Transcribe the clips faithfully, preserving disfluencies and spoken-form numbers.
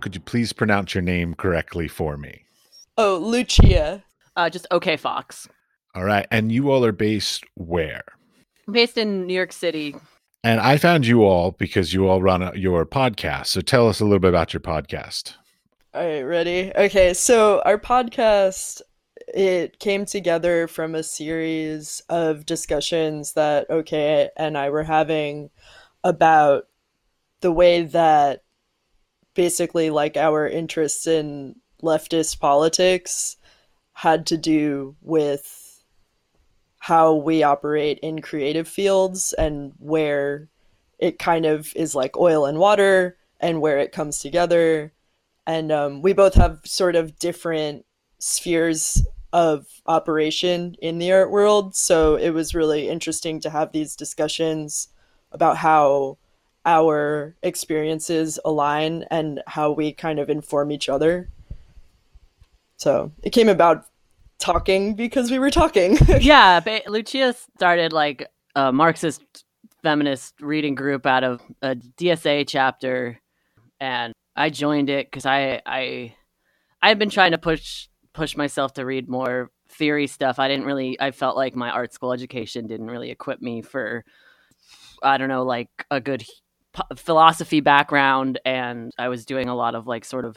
Could you please pronounce your name correctly for me? Oh, Lucia. Uh, just OK Fox. All right. And you all are based where? I'm based in New York City. And I found you all because you all run a, your podcast. So tell us a little bit about your podcast. All right, ready? Okay, so our podcast, it came together from a series of discussions that OK and I were having about the way that basically like our interests in leftist politics had to do with how we operate in creative fields and where it kind of is like oil and water and where it comes together. And um, we both have sort of different spheres of operation in the art world. So it was really interesting to have these discussions about how our experiences align and how we kind of inform each other. So it came about talking because we were talking. Yeah, ba- Lucia started like a Marxist feminist reading group out of a D S A chapter, and I joined it because I I I've been trying to push push myself to read more theory stuff. I didn't really. I felt like my art school education didn't really equip me for, I don't know, like a good philosophy background, and I was doing a lot of like sort of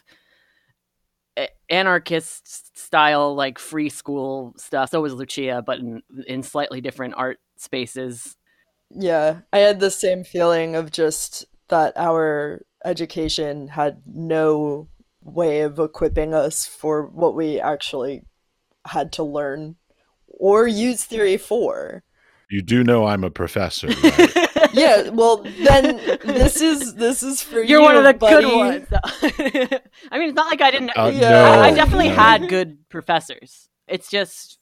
anarchist style, like free school stuff. So was Lucia, but in, in slightly different art spaces. Yeah, I had the same feeling of just that our education had no way of equipping us for what we actually had to learn or use theory for. You do know I'm a professor, right? Yeah, well, then this is this is for You're you. You're one of the buddy. Good ones. I mean, it's not like I didn't. Uh, yeah. no, I definitely no. had good professors. It's just,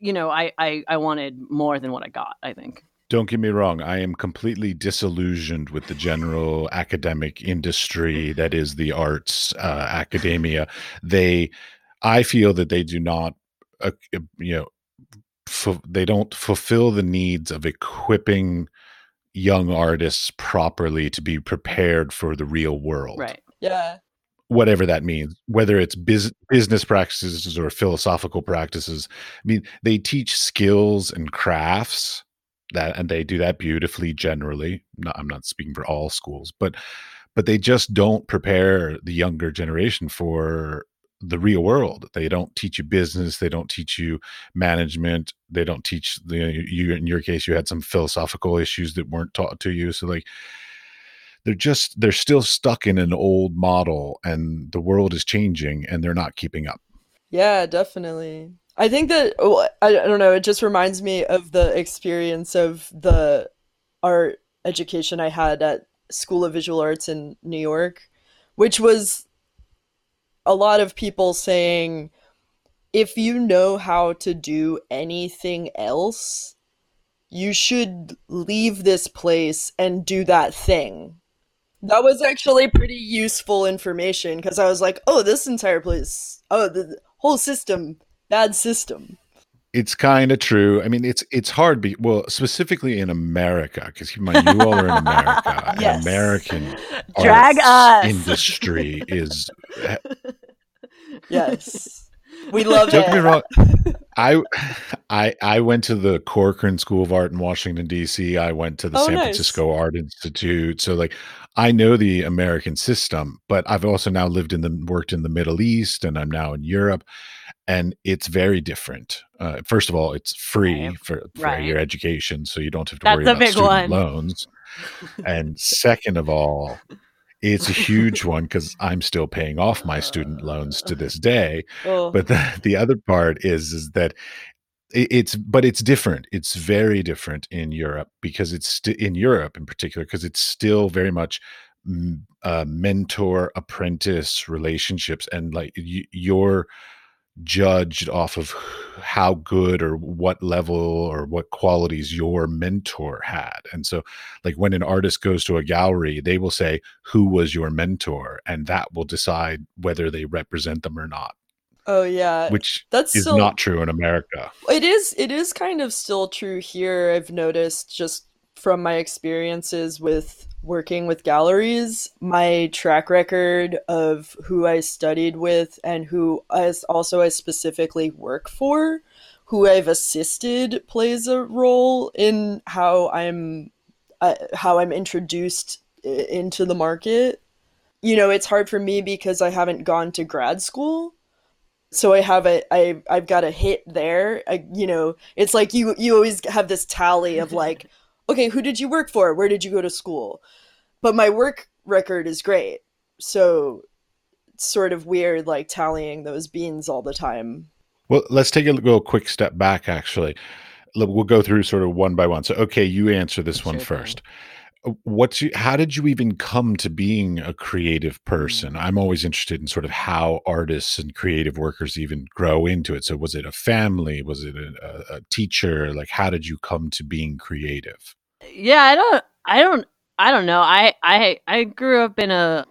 you know, I, I, I wanted more than what I got, I think. Don't get me wrong. I am completely disillusioned with the general academic industry that is the arts, uh, academia. They, I feel that they do not, uh, you know, f- they don't fulfill the needs of equipping young artists properly to be prepared for the real world. Right. Yeah. Whatever that means, whether it's biz- business practices or philosophical practices. I mean, they teach skills and crafts that, and they do that beautifully generally. No, I'm not speaking for all schools, but, but they just don't prepare the younger generation for the real world. They don't teach you business. They don't teach you management. They don't teach the, you, in your case, you had some philosophical issues that weren't taught to you. So like they're just, they're still stuck in an old model, and the world is changing and they're not keeping up. Yeah, definitely. I think that, I don't know, it just reminds me of the experience of the art education I had at School of Visual Arts in New York, which was a lot of people saying, if you know how to do anything else, you should leave this place and do that thing. That was actually pretty useful information, because I was like, oh, this entire place, oh, the whole system, bad system. It's kind of true. I mean, it's it's hard. Be- well, specifically in America, because you, you all are in America. Yes. American drag arts us. Industry is. Yes, we love Don't it. Don't get me wrong. I, I, I went to the Corcoran School of Art in Washington, D C I went to the oh, San nice. Francisco Art Institute. So, like, I know the American system, but I've also now lived in the worked in the Middle East, and I'm now in Europe. And it's very different. Uh, first of all, it's free right. for, for right. your education, so you don't have to That's worry about student one. Loans. And second of all, it's a huge one because I'm still paying off my student loans to this day. Oh. But the, the other part is is that it, it's but it's different. It's very different in Europe because it's st- in Europe in particular because it's still very much uh, mentor apprentice relationships, and like y- your judged off of how good or what level or what qualities your mentor had. And so like when an artist goes to a gallery, they will say, who was your mentor? And that will decide whether they represent them or not. Oh yeah, which that's is still, not true in America. It is. It is kind of still true here. I've noticed just from my experiences with working with galleries, my track record of who I studied with and who I also I specifically work for, who I've assisted, plays a role in how I'm uh, how I'm introduced into the market. You know, it's hard for me because I haven't gone to grad school. So I have a, I, I've got a hit there. I, you know, it's like you, you always have this tally of like, okay, who did you work for? Where did you go to school? But my work record is great. So it's sort of weird, like tallying those beans all the time. Well, let's take a little quick step back, actually. We'll go through sort of one by one. So, okay, you answer this one first. What's you, how did you even come to being a creative person? I'm always interested in sort of how artists and creative workers even grow into it. So was it a family? Was it a, a teacher? Like, how did you come to being creative? Yeah, I don't, I don't, I don't know. I, I, I grew up in a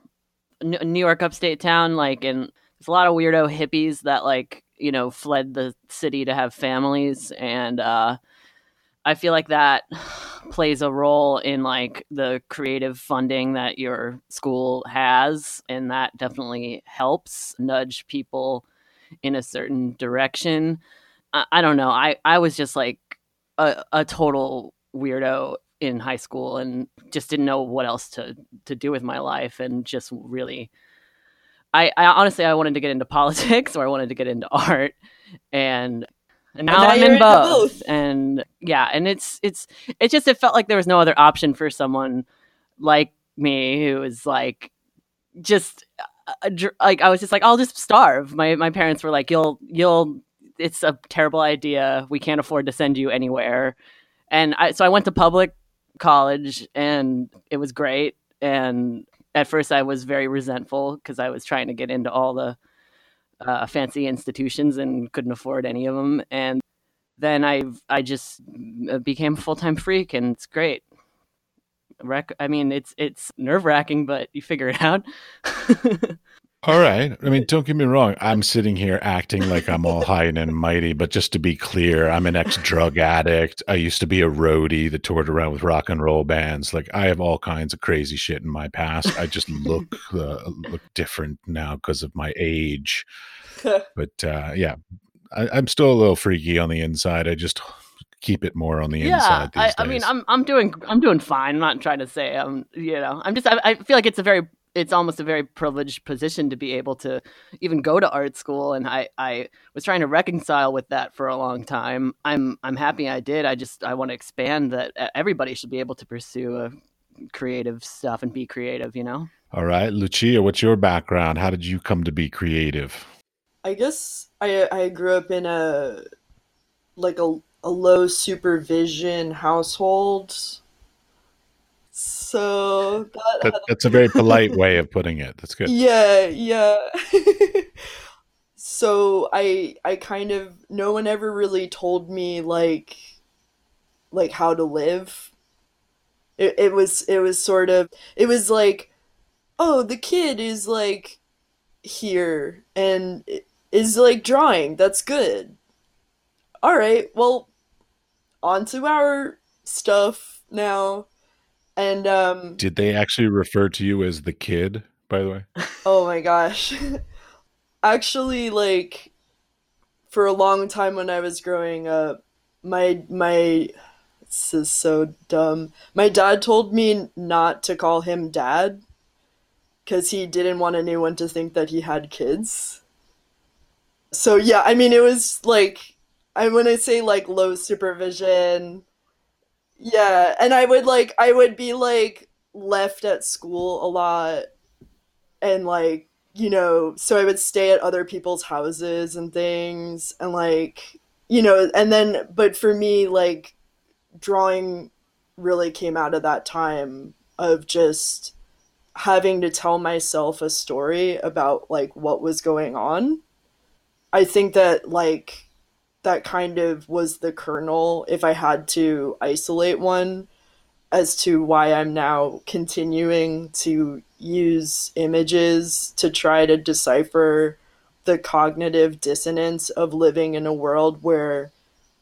New York upstate town, like, and there's a lot of weirdo hippies that like, you know, fled the city to have families. And, uh, I feel like that plays a role in like the creative funding that your school has. And that definitely helps nudge people in a certain direction. I, I don't know. I, I was just like a, a total weirdo in high school and just didn't know what else to, to do with my life. And just really, I, I honestly, I wanted to get into politics or I wanted to get into art. And And now, and now I'm in both. in both. And yeah, and it's it's it just it felt like there was no other option for someone like me who was like just uh, like I was just like I'll just starve. My my parents were like you'll you'll it's a terrible idea. We can't afford to send you anywhere. And I so I went to public college and it was great, and at first I was very resentful cuz I was trying to get into all the Uh, fancy institutions and couldn't afford any of them. And then I I just became a full-time freak, and it's great. Rec- I mean, it's it's nerve-wracking, but you figure it out. All right. I mean, don't get me wrong. I'm sitting here acting like I'm all high and mighty, but just to be clear, I'm an ex-drug addict. I used to be a roadie that toured around with rock and roll bands. Like, I have all kinds of crazy shit in my past. I just look uh, look different now because of my age. But uh, yeah, I, I'm still a little freaky on the inside. I just keep it more on the yeah, inside these I, days. I mean, I'm I'm doing I'm doing fine. I'm not trying to say I'm you know I'm just I, I feel like it's a very it's almost a very privileged position to be able to even go to art school. And I, I was trying to reconcile with that for a long time. I'm, I'm happy I did. I just, I want to expand that everybody should be able to pursue a creative stuff and be creative, you know? All right. Lucia, what's your background? How did you come to be creative? I guess I, I grew up in a, like a, a low supervision household. So that, that, that's a very polite way of putting it. That's good. Yeah, yeah. So I, I kind of, no one ever really told me like, like how to live. It, it was, it was sort of, it was like, oh, the kid is like here and is like drawing. That's good. All right. Well, on to our stuff now. And um, did they actually refer to you as the kid, by the way? Oh my gosh. Actually, like for a long time when I was growing up, my my this is so dumb. My dad told me not to call him dad because he didn't want anyone to think that he had kids. So yeah, I mean it was like I when I say like low supervision. Yeah, and I would like I would be like left at school a lot, and like you know, so I would stay at other people's houses and things, and like you know, and then but for me like drawing really came out of that time of just having to tell myself a story about like what was going on. I think that like. That kind of was the kernel, if I had to isolate one, as to why I'm now continuing to use images to try to decipher the cognitive dissonance of living in a world where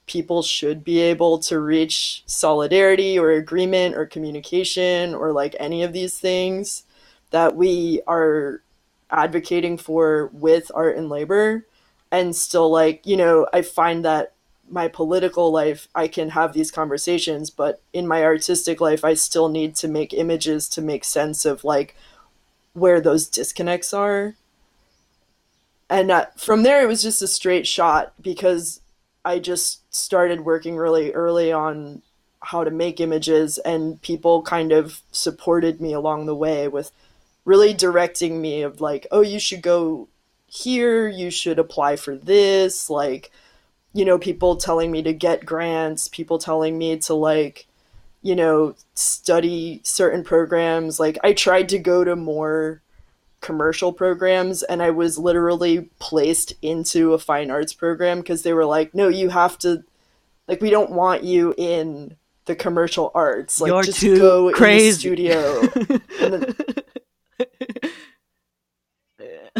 people should be able to reach solidarity or agreement or communication or like any of these things that we are advocating for with art and labor. And still, like, you know, I find that my political life, I can have these conversations, but in my artistic life, I still need to make images to make sense of like where those disconnects are. And uh, from there, it was just a straight shot because I just started working really early on how to make images, and people kind of supported me along the way with really directing me of like, oh, you should go here, you should apply for this, like, you know, people telling me to get grants, people telling me to like, you know, study certain programs. Like I tried to go to more commercial programs, and I was literally placed into a fine arts program because they were like, no, you have to, like, we don't want you in the commercial arts. Like, You're just too go crazy. In the studio.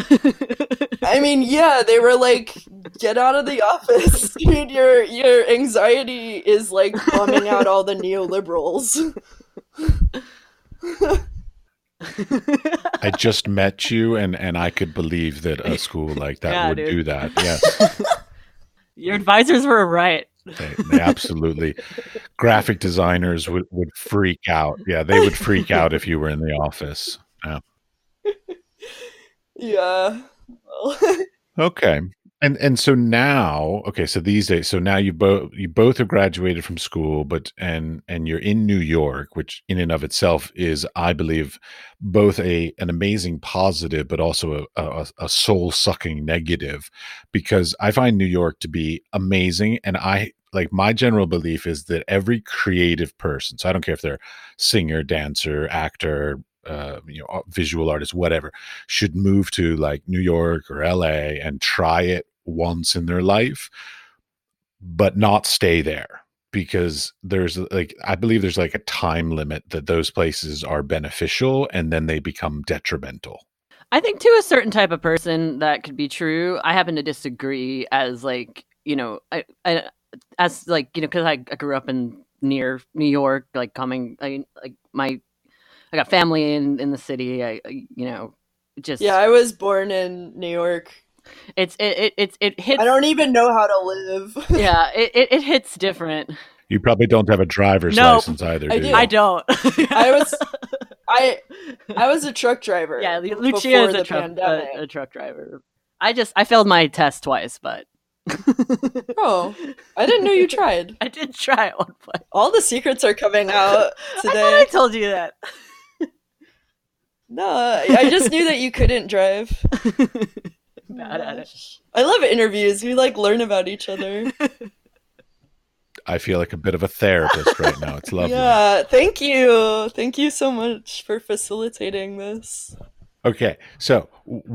And then, I mean, yeah, they were like, get out of the office, dude. Your, your anxiety is like bumming out all the neoliberals. I just met you, and, and I could believe that a school like that yeah, would dude. do that. Yes, your advisors were right. They, they absolutely. Graphic designers would, would freak out. Yeah, they would freak out if you were in the office. Yeah. Yeah. Okay, and and so now, okay, so these days, so now you both you both have graduated from school, but and and you're in New York, which in and of itself is, I believe, both a an amazing positive, but also a, a, a soul sucking negative, because I find New York to be amazing, and I like my general belief is that every creative person, so I don't care if they're singer, dancer, actor, Uh, you know, visual artists, whatever, should move to like New York or L A and try it once in their life, but not stay there, because there's like, I believe there's like a time limit that those places are beneficial and then they become detrimental. I think to a certain type of person that could be true. I happen to disagree as like, you know, I, I as like, you know, because I, I grew up in near New York, like coming, I, like my I got family in, in the city. I, you know, just yeah. I was born in New York. It's it it it, it hits. I don't even know how to live. Yeah, it, it, it hits different. You probably don't have a driver's nope. license either. Do I, do. You? I don't. I was I I was a truck driver. Yeah, Lucia is a truck, a, a truck driver. I just I failed my test twice, but. Oh, I didn't know you tried. I did try at one point. All the secrets are coming out today. I thought I told you that. No, I just knew that you couldn't drive. Bad at it. I love interviews. We like learn about each other. I feel like a bit of a therapist right now. It's lovely. Yeah, thank you. Thank you so much for facilitating this. Okay, so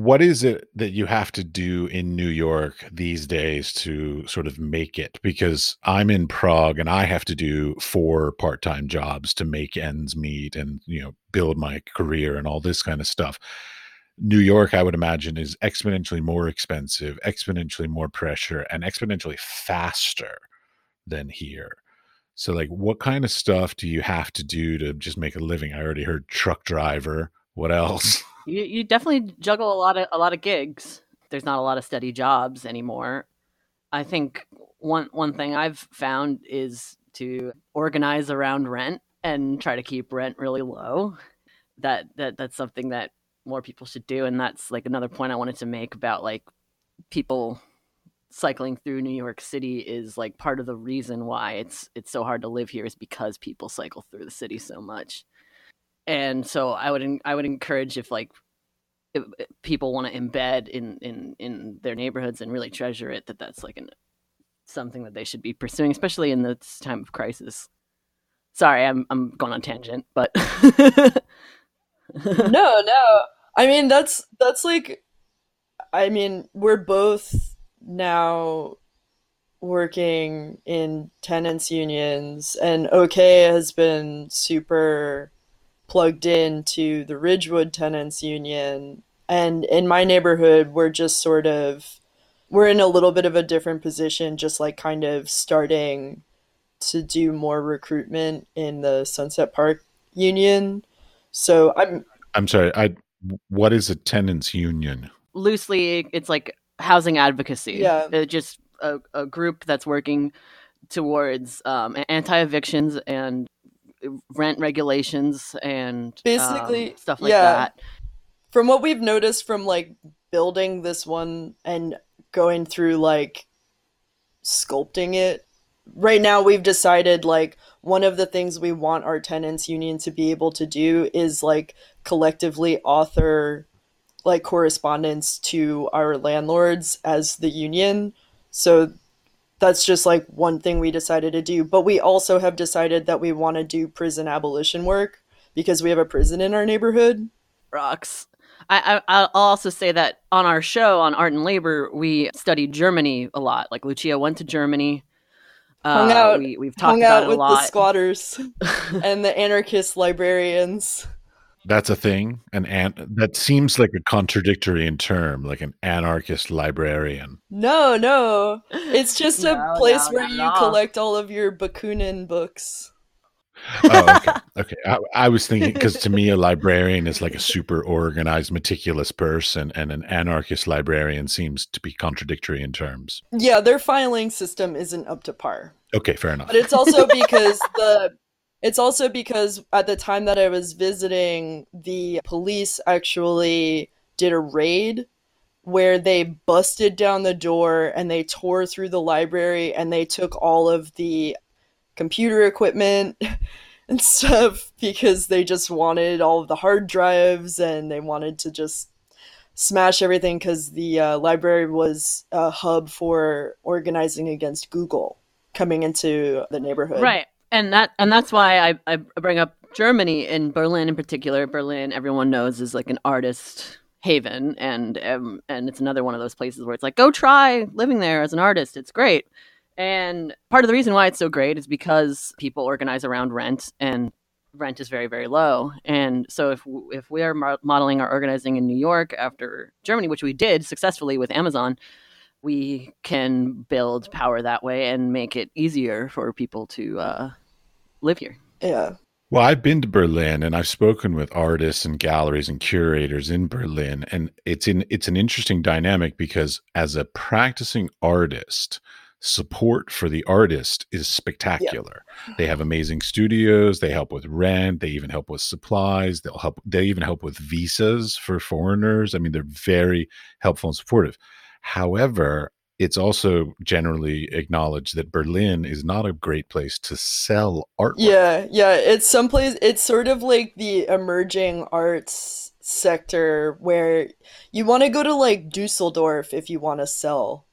what is it that you have to do in New York these days to sort of make it? Because I'm in Prague and I have to do four part-time jobs to make ends meet and, you know, build my career and all this kind of stuff. New York, I would imagine, is exponentially more expensive, exponentially more pressure, and exponentially faster than here. So, like, what kind of stuff do you have to do to just make a living? I already heard truck driver. What else? You you definitely juggle a lot of a lot of gigs. There's not a lot of steady jobs anymore. I think one one thing I've found is to organize around rent and try to keep rent really low. That that that's something that more people should do, and that's like another point I wanted to make about like people cycling through New York City is like part of the reason why it's it's so hard to live here is because people cycle through the city so much. And so I would I would encourage if like if people want to embed in, in, in their neighborhoods and really treasure it, that that's like an, something that they should be pursuing, especially in this time of crisis. Sorry, I'm I'm going on tangent, but no, no. I mean that's that's like, I mean we're both now working in tenants unions, and OK has been super plugged into the Ridgewood Tenants Union, And in my neighborhood, we're just sort of, we're in a little bit of a different position, just like kind of starting to do more recruitment in the Sunset Park Union. So I'm... I'm sorry, I what is a tenants union? Loosely, it's like housing advocacy. Yeah. It's just a, a group that's working towards um, anti-evictions and rent regulations and basically um, stuff like yeah. that. From what we've noticed from like building this one and going through like sculpting it, right now we've decided like one of the things we want our tenants union to be able to do is like collectively author like correspondence to our landlords as the union. So that's just like one thing we decided to do. But we also have decided that we want to do prison abolition work because we have a prison in our neighborhood. Rocks. I, I, I'll also say that on our show, on Art and Labor, we studied Germany a lot. Like Lucia went to Germany. Hung uh, out, we, we've talked hung about out it a with lot. The squatters and the anarchist librarians. That's a thing. An an- that seems like a contradictory in term, like an anarchist librarian. No, no. It's just a no, place no, where no, you no. collect all of your Bakunin books. Oh, okay. okay. I, I was thinking, because to me, a librarian is like a super organized, meticulous person, and an anarchist librarian seems to be contradictory in terms. Yeah, their filing system isn't up to par. Okay, fair enough. But it's also because the it's also because at the time that I was visiting, the police actually did a raid where they busted down the door and they tore through the library and they took all of the computer equipment and stuff because they just wanted all of the hard drives and they wanted to just smash everything because the uh, library was a hub for organizing against Google coming into the neighborhood. Right. And that and that's why I, I bring up Germany and Berlin in particular. Berlin, everyone knows, is like an artist haven. And um, and it's another one of those places where it's like, go try living there as an artist. It's great. And part of the reason why it's so great is because people organize around rent, and rent is very, very low. And so if if we are mo- modeling our organizing in New York after Germany, which we did successfully with Amazon, we can build power that way and make it easier for people to uh, live here. Yeah. Well, I've been to Berlin and I've spoken with artists and galleries and curators in Berlin. And it's in it's an interesting dynamic because as a practicing artist, support for the artist is spectacular. Yep. They have amazing studios. They help with rent. They even help with supplies. They'll help. They even help with visas for foreigners. I mean, they're very helpful and supportive. However, it's also generally acknowledged that Berlin is not a great place to sell artwork. Yeah, yeah. It's someplace. It's sort of like the emerging arts sector where you want to go to like Düsseldorf if you want to sell.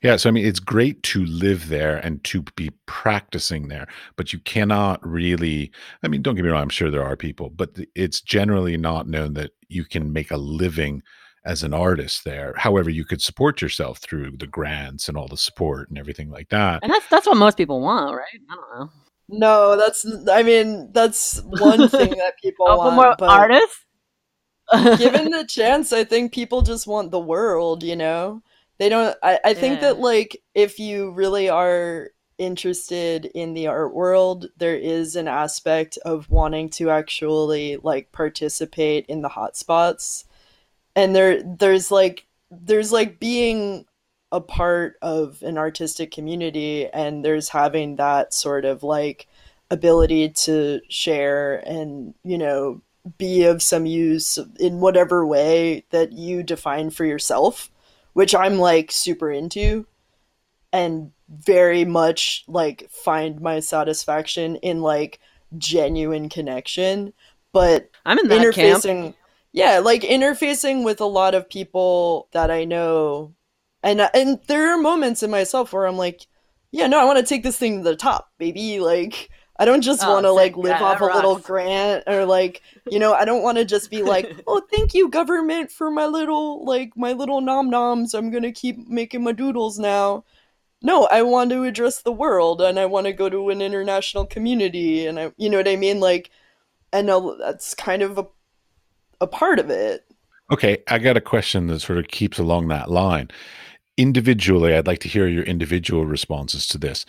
Yeah, so I mean, it's great to live there and to be practicing there, but you cannot really, I mean, don't get me wrong, I'm sure there are people, but it's generally not known that you can make a living as an artist there. However, you could support yourself through the grants and all the support and everything like that. And that's that's what most people want, right? I don't know. No, that's, I mean, that's one thing that people oh, want. More but artists? Given the chance, I think people just want the world, you know? They don't, I, I think yeah. that like, if you really are interested in the art world, there is an aspect of wanting to actually like participate in the hotspots. And there, there's like, there's like being a part of an artistic community, and there's having that sort of like ability to share and, you know, be of some use in whatever way that you define for yourself, which I'm like super into and very much like find my satisfaction in like genuine connection. But I'm in that interfacing, camp. Yeah, like interfacing with a lot of people that I know. And, and there are moments in myself where I'm like, yeah, no, I want to take this thing to the top, baby. Like, I don't just oh, want to like live yeah, off a rocks. Little grant or like, you know, I don't want to just be like, oh, thank you, government, for my little, like my little nom noms. I'm going to keep making my doodles now. No, I want to address the world, and I want to go to an international community. And I, you know what I mean? Like, and that's kind of a, a part of it. Okay, I got a question that sort of keeps along that line. Individually, I'd like to hear your individual responses to this.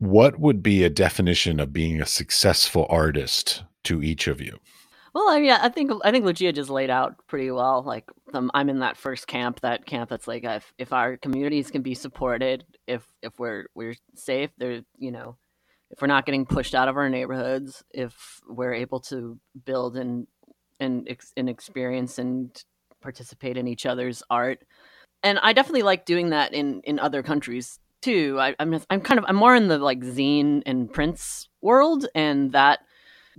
What would be a definition of being a successful artist to each of you? Well, I mean, I think I think Lucia just laid out pretty well. Like, um, I'm in that first camp, that camp that's like, if if our communities can be supported, if if we're we're safe, there, you know, if we're not getting pushed out of our neighborhoods, if we're able to build and and and experience and participate in each other's art, and I definitely like doing that in in other countries too. I, I'm I'm kind of I'm more in the like zine and prints world, and that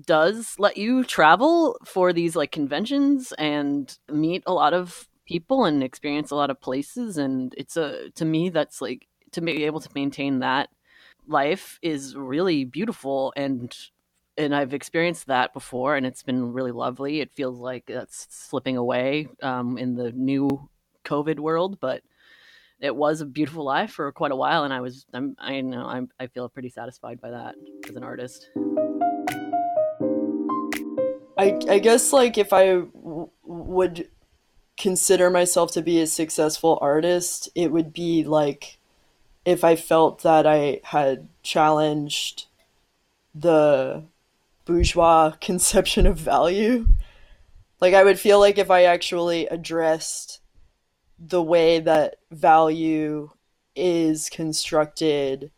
does let you travel for these like conventions and meet a lot of people and experience a lot of places. And it's a, to me, that's like, to be able to maintain that life is really beautiful. And, and I've experienced that before and it's been really lovely. It feels like that's slipping away um, in the new COVID world, but it was a beautiful life for quite a while. And I was, I'm, I know I'm, I feel pretty satisfied by that as an artist. I, I guess, like, if I w- would consider myself to be a successful artist, it would be, like, if I felt that I had challenged the bourgeois conception of value. Like, I would feel like if I actually addressed the way that value is constructed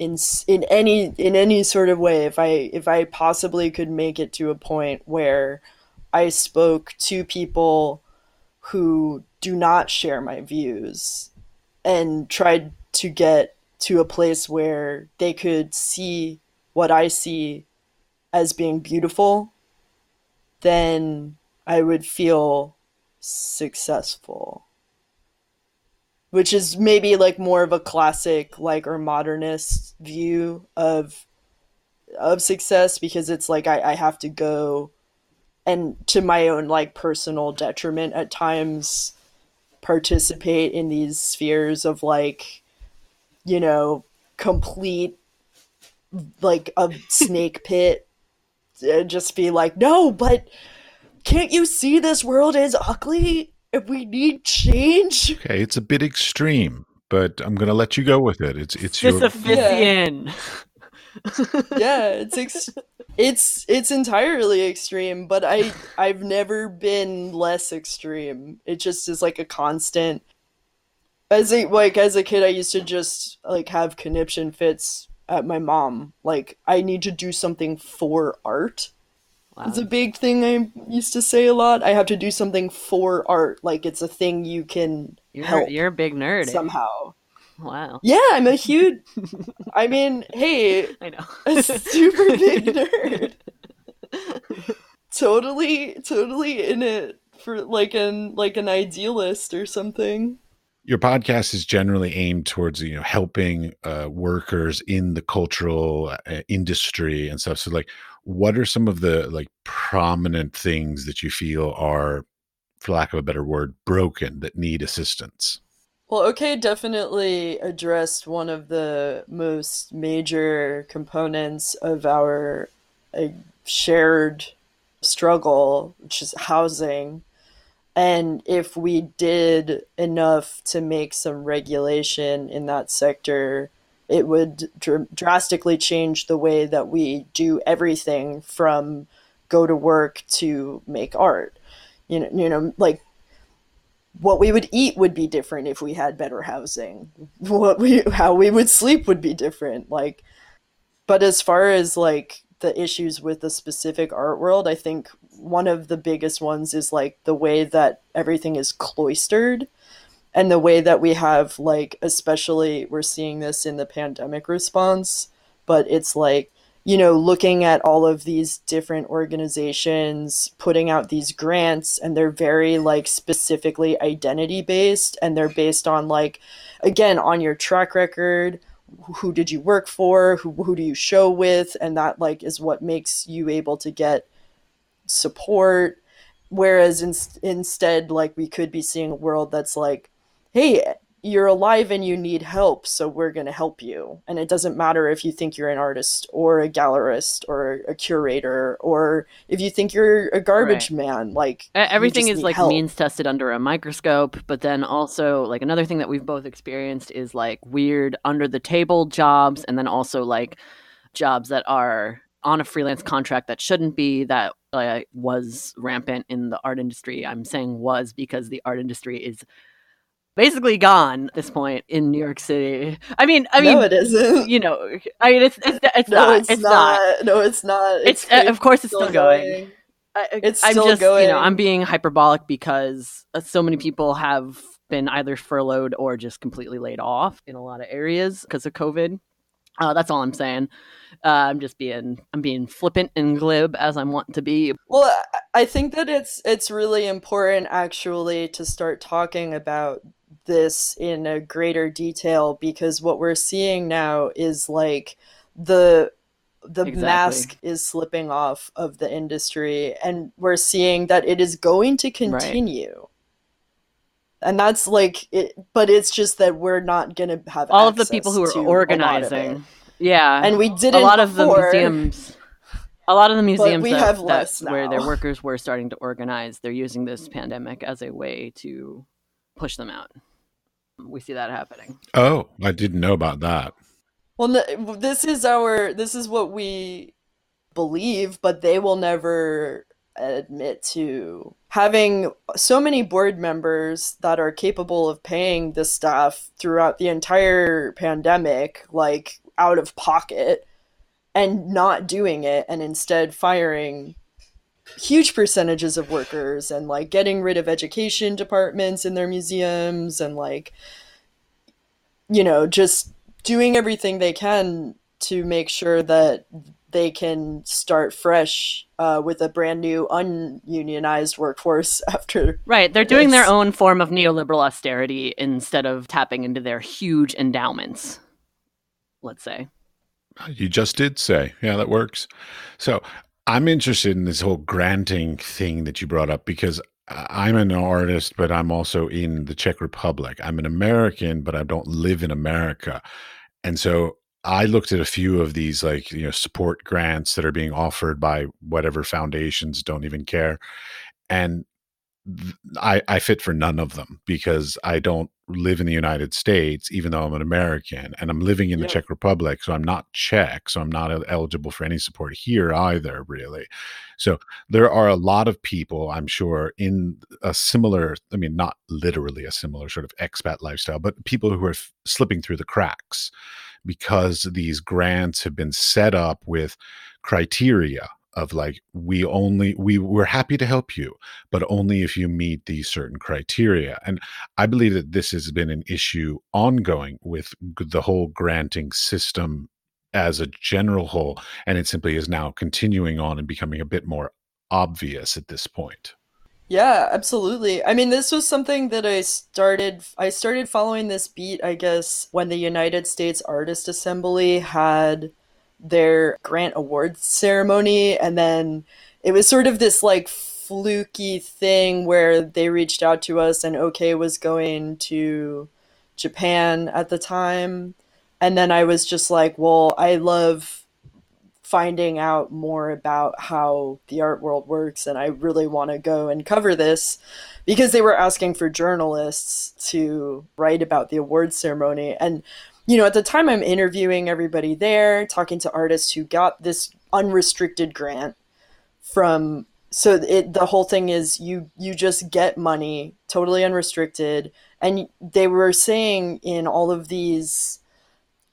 in in any in any sort of way, if I if I possibly could make it to a point where I spoke to people who do not share my views and tried to get to a place where they could see what I see as being beautiful, then I would feel successful. Which is maybe like more of a classic, like, or modernist view of of success, because it's like I, I have to go and, to my own like personal detriment at times, participate in these spheres of, like, you know, complete like a snake pit and just be like, no, but can't you see this world is ugly? If we need change. Okay, it's a bit extreme, but I'm going to let you go with it. It's it's your Sisyphean. Yeah, it's ex- it's it's entirely extreme, but I I've never been less extreme. It just is like a constant. As a like as a kid, I used to just like have conniption fits at my mom. Like, I need to do something for art. It's a big thing I used to say a lot. I have to do something for art. Like, it's a thing you can you're, help. You're a big nerd. Somehow. Wow. Yeah, I'm a huge... I mean, hey. I know. A super big nerd. Totally, totally in it for like an like an idealist or something. Your podcast is generally aimed towards, you know, helping uh, workers in the cultural uh, industry and stuff. So, like, what are some of the like prominent things that you feel are, for lack of a better word, broken, that need assistance? Well, OK definitely addressed one of the most major components of our uh, shared struggle, which is housing. And if we did enough to make some regulation in that sector, it would dr- drastically change the way that we do everything from go to work to make art. You know, you know, like, what we would eat would be different if we had better housing. What we, how we would sleep would be different. Like, but as far as like the issues with the specific art world, I think one of the biggest ones is like the way that everything is cloistered. And the way that we have, like, especially we're seeing this in the pandemic response, but it's like, you know, looking at all of these different organizations putting out these grants, and they're very like specifically identity based, and they're based on, like, again, on your track record, who did you work for, who, who do you show with, and that like is what makes you able to get support. Whereas in, instead, like, we could be seeing a world that's like, hey, you're alive and you need help, so we're going to help you. And it doesn't matter if you think you're an artist or a gallerist or a curator, or if you think you're a garbage right. man. Like everything is like help. means tested under a microscope. But then also like another thing that we've both experienced is like weird under the table jobs, and then also like jobs that are on a freelance contract that shouldn't be, that uh, was rampant in the art industry. I'm saying was because the art industry is basically gone at this point in New York City. I mean, I mean, no, it isn't. You know, I mean, it's it's it's no, not. It's, it's not. not. No, it's not. It's, it's uh, of course it's still, still going. going. I, it's I'm still just, going. You know, I'm being hyperbolic because so many people have been either furloughed or just completely laid off in a lot of areas because of COVID. Uh, that's all I'm saying. Uh, I'm just being I'm being flippant and glib as I'm wont to be. Well, I think that it's it's really important actually to start talking about this in a greater detail, because what we're seeing now is like the the exactly. mask is slipping off of the industry, and we're seeing that it is going to continue. Right. And that's like, it, but it's just that we're not going to have all of the people who are organizing. Yeah. And we didn't. A lot of before, the museums, a lot of the museums we that, have less that, where their workers were starting to organize, they're using this pandemic as a way to push them out. We see that happening. Oh, I didn't know about that. Well, no, this is our, this is what we believe, but they will never admit to. Having so many board members that are capable of paying the staff throughout the entire pandemic, like out of pocket, and not doing it, and instead firing huge percentages of workers, and like getting rid of education departments in their museums, and like, you know, just doing everything they can to make sure that they can start fresh uh, with a brand new ununionized workforce after. Right. They're doing their own form of neoliberal austerity instead of tapping into their huge endowments, let's say. You just did say. Yeah, that works. So I'm interested in this whole granting thing that you brought up, because I'm an artist, but I'm also in the Czech Republic. I'm an American, but I don't live in America. And so I looked at a few of these, like, you know, support grants that are being offered by whatever foundations, don't even care. And th- I, I fit for none of them, because I don't live in the United States, even though I'm an American, and I'm living in the yeah. Czech Republic. So I'm not Czech. So I'm not el- eligible for any support here either, really. So there are a lot of people, I'm sure, in a similar, I mean, not literally a similar sort of expat lifestyle, but people who are f- slipping through the cracks, because these grants have been set up with criteria of like, we only, we we're happy to help you, but only if you meet these certain criteria. And I believe that this has been an issue ongoing with the whole granting system as a general whole, and it simply is now continuing on and becoming a bit more obvious at this point. Yeah, absolutely. I mean, this was something that I started, I started following this beat, I guess, when the United States Artist Assembly had their grant awards ceremony. And then it was sort of this like fluky thing where they reached out to us, and OK was going to Japan at the time. And then I was just like, well, I love finding out more about how the art world works, and I really want to go and cover this, because they were asking for journalists to write about the awards ceremony. And, you know, at the time I'm interviewing everybody there, talking to artists who got this unrestricted grant from, so it, the whole thing is you, you just get money totally unrestricted. And they were saying in all of these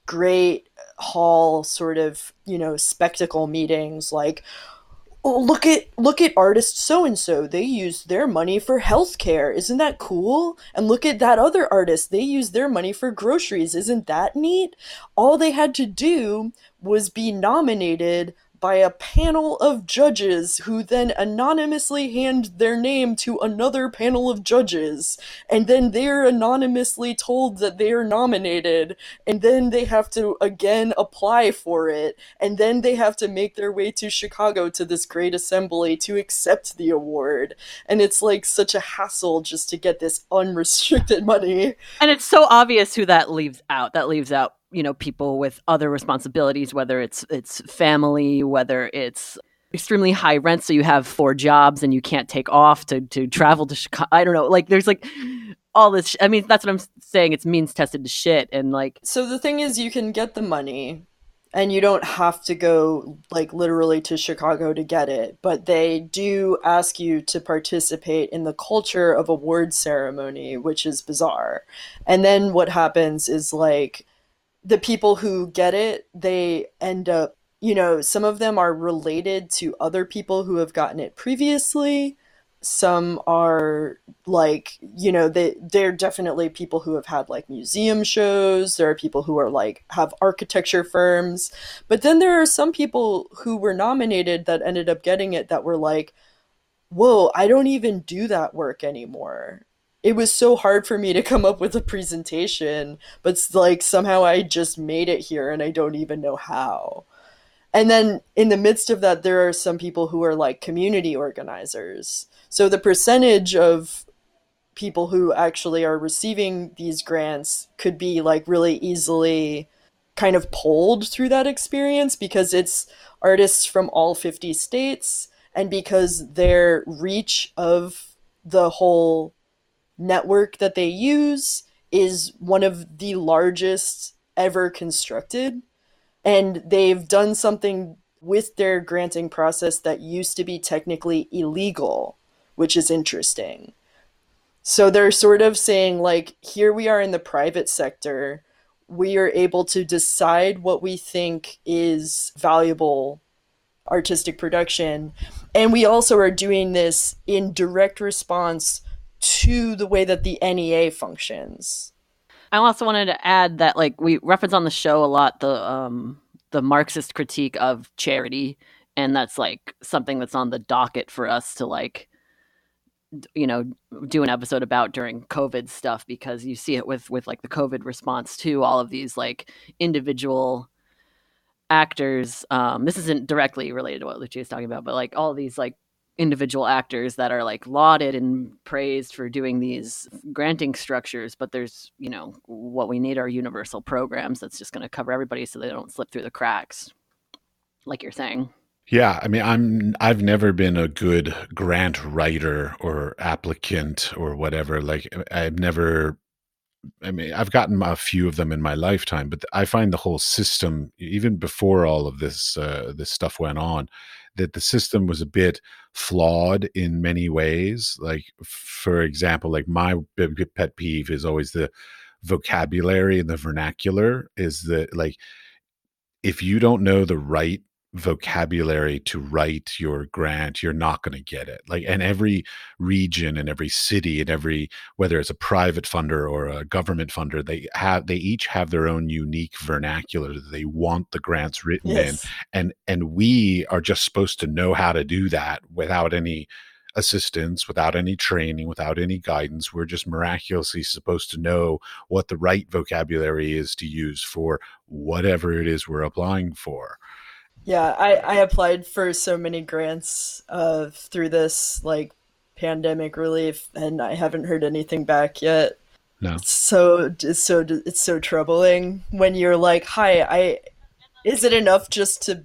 great hall sort of, you know, spectacle meetings, like, oh, look at look at artist so-and-so, they used their money for healthcare, isn't that cool? And look at that other artist, they used their money for groceries, isn't that neat? All they had to do was be nominated by a panel of judges who then anonymously hand their name to another panel of judges, and then they're anonymously told that they're nominated, and then they have to again apply for it, and then they have to make their way to Chicago to this great assembly to accept the award. And it's like such a hassle just to get this unrestricted money. And it's so obvious who that leaves out. That leaves out, you know, people with other responsibilities, whether it's it's family, whether it's extremely high rent, so you have four jobs and you can't take off to to travel to Chicago. I don't know. Like, there's like all this. Sh- I mean, that's what I'm saying. It's means tested to shit. And like, so the thing is, you can get the money, and you don't have to go like literally to Chicago to get it, but they do ask you to participate in the culture of award ceremony, which is bizarre. And then what happens is like the people who get it, they end up, you know, some of them are related to other people who have gotten it previously. Some are like, you know, they, they're definitely people who have had like museum shows. There are people who are like have architecture firms. But then there are some people who were nominated that ended up getting it that were like, whoa, I don't even do that work anymore. It was so hard for me to come up with a presentation, but like somehow I just made it here and I don't even know how. And then in the midst of that, there are some people who are like community organizers. So the percentage of people who actually are receiving these grants could be like really easily kind of polled through that experience, because it's artists from all fifty states, and because their reach of the whole network that they use is one of the largest ever constructed. And they've done something with their granting process that used to be technically illegal, which is interesting. So they're sort of saying, like, here we are in the private sector. We are able to decide what we think is valuable artistic production. And we also are doing this in direct response to the way that the N E A functions. I also wanted to add that, like, we reference on the show a lot the um, the Marxist critique of charity, and that's like something that's on the docket for us to like, d- you know, do an episode about during COVID stuff, because you see it with with like the COVID response to all of these like individual actors. Um, this isn't directly related to what Lucia is talking about, but like all these like individual actors that are like lauded and praised for doing these granting structures, but there's, you know, what we need are universal programs that's just going to cover everybody so they don't slip through the cracks, like you're saying. Yeah, I mean, I'm I've never been a good grant writer or applicant or whatever. Like, I've never. I mean, I've gotten a few of them in my lifetime, but I find the whole system, even before all of this uh, this stuff went on, that the system was a bit flawed in many ways. Like, for example, like my pet peeve is always the vocabulary and the vernacular. Is that, like, if you don't know the right vocabulary to write your grant, you're not going to get it. Like, and every region and every city and every, whether it's a private funder or a government funder, they have, they each have their own unique vernacular that they want the grants written yes. in. And, and we are just supposed to know how to do that without any assistance, without any training, without any guidance. We're just miraculously supposed to know what the right vocabulary is to use for whatever it is we're applying for. Yeah, I, I applied for so many grants uh, through this, like, pandemic relief, and I haven't heard anything back yet. No. It's so, it's so, it's so troubling when you're like, hi, I, is it enough just to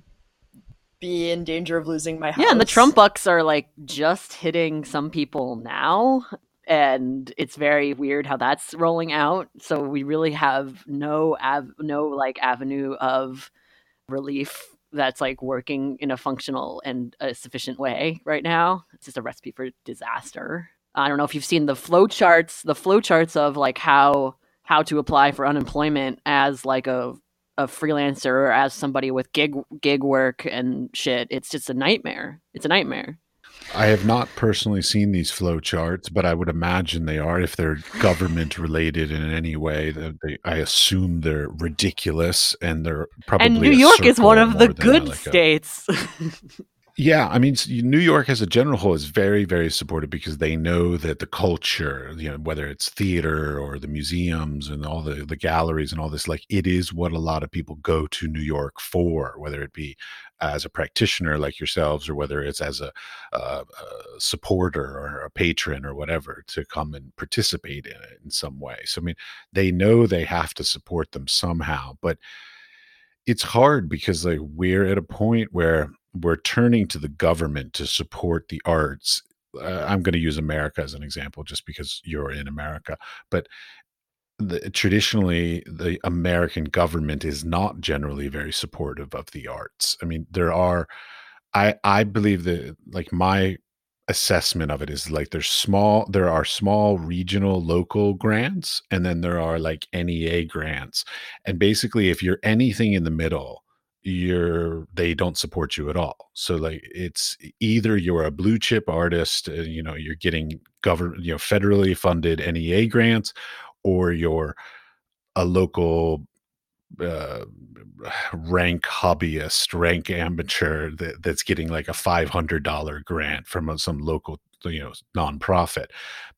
be in danger of losing my house? Yeah, and the Trump bucks are, like, just hitting some people now, and it's very weird how that's rolling out. So we really have no, av- no like, avenue of relief that's like working in a functional and a sufficient way right now. It's just a recipe for disaster. I don't know if you've seen the flow charts, the flow charts of like how how to apply for unemployment as like a a freelancer or as somebody with gig gig work and shit. It's just a nightmare. It's a nightmare. I have not personally seen these flow charts, but I would imagine they are, if they're government related in any way. They, I assume they're ridiculous, and they're probably. And New York is one of the good like states. A, yeah, I mean, New York as a general whole is very, very supportive, because they know that the culture, you know, whether it's theater or the museums and all the, the galleries and all this, like, it is what a lot of people go to New York for, whether it be as a practitioner like yourselves, or whether it's as a, uh, a supporter or a patron or whatever, to come and participate in it in some way. So, I mean, they know they have to support them somehow, but it's hard, because like we're at a point where we're turning to the government to support the arts. Uh, I'm going to use America as an example, just because you're in America, but the, traditionally the American government is not generally very supportive of the arts. I mean, there are, I, I believe that, like, my assessment of it is like there's small, there are small regional local grants, and then there are like N E A grants. And basically if you're anything in the middle, you're they don't support you at all. So like, it's either you're a blue chip artist, uh, you know, you're getting government, you know, federally funded N E A grants, or you're a local uh, rank hobbyist, rank amateur that, that's getting like a five hundred dollars grant from a, some local, you know, nonprofit.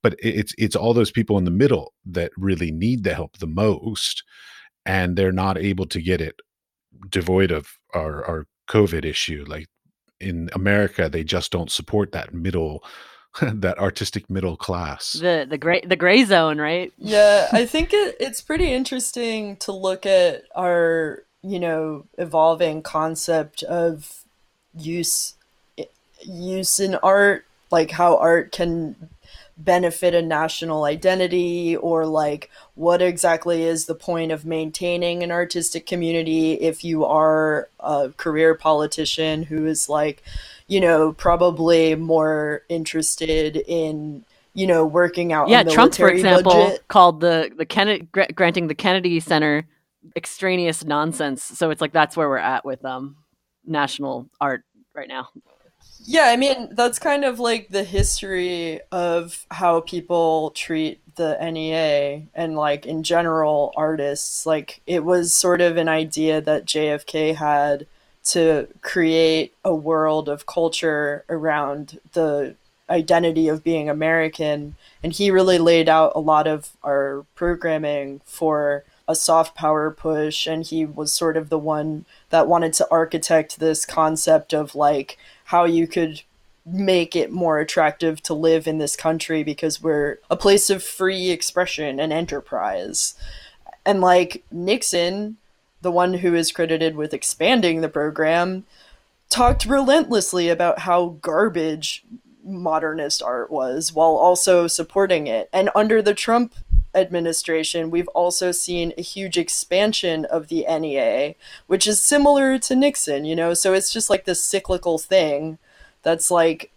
But it's it's all those people in the middle that really need the help the most, and they're not able to get it. Devoid of our, our COVID issue, like in America, they just don't support that middle, that artistic middle class. The the gray the gray zone, right? Yeah, I think it, it's pretty interesting to look at our, you know, evolving concept of use use in art, like how art can benefit a national identity, or like what exactly is the point of maintaining an artistic community if you are a career politician who is, like, you know, probably more interested in, you know, working out yeah a military Trump, for example, budget. Called the the Kennedy granting the Kennedy Center extraneous nonsense. So it's like that's where we're at with um national art right now. Yeah, I mean, that's kind of like the history of how people treat the N E A and, like, in general, artists. Like, it was sort of an idea that J F K had to create a world of culture around the identity of being American. And he really laid out a lot of our programming for a soft power push. And he was sort of the one that wanted to architect this concept of, like, how you could make it more attractive to live in this country, because we're a place of free expression and enterprise. And like Nixon, the one who is credited with expanding the program, talked relentlessly about how garbage modernist art was while also supporting it. And under the Trump administration, we've also seen a huge expansion of the N E A, which is similar to Nixon, you know? So it's just like this cyclical thing that's like,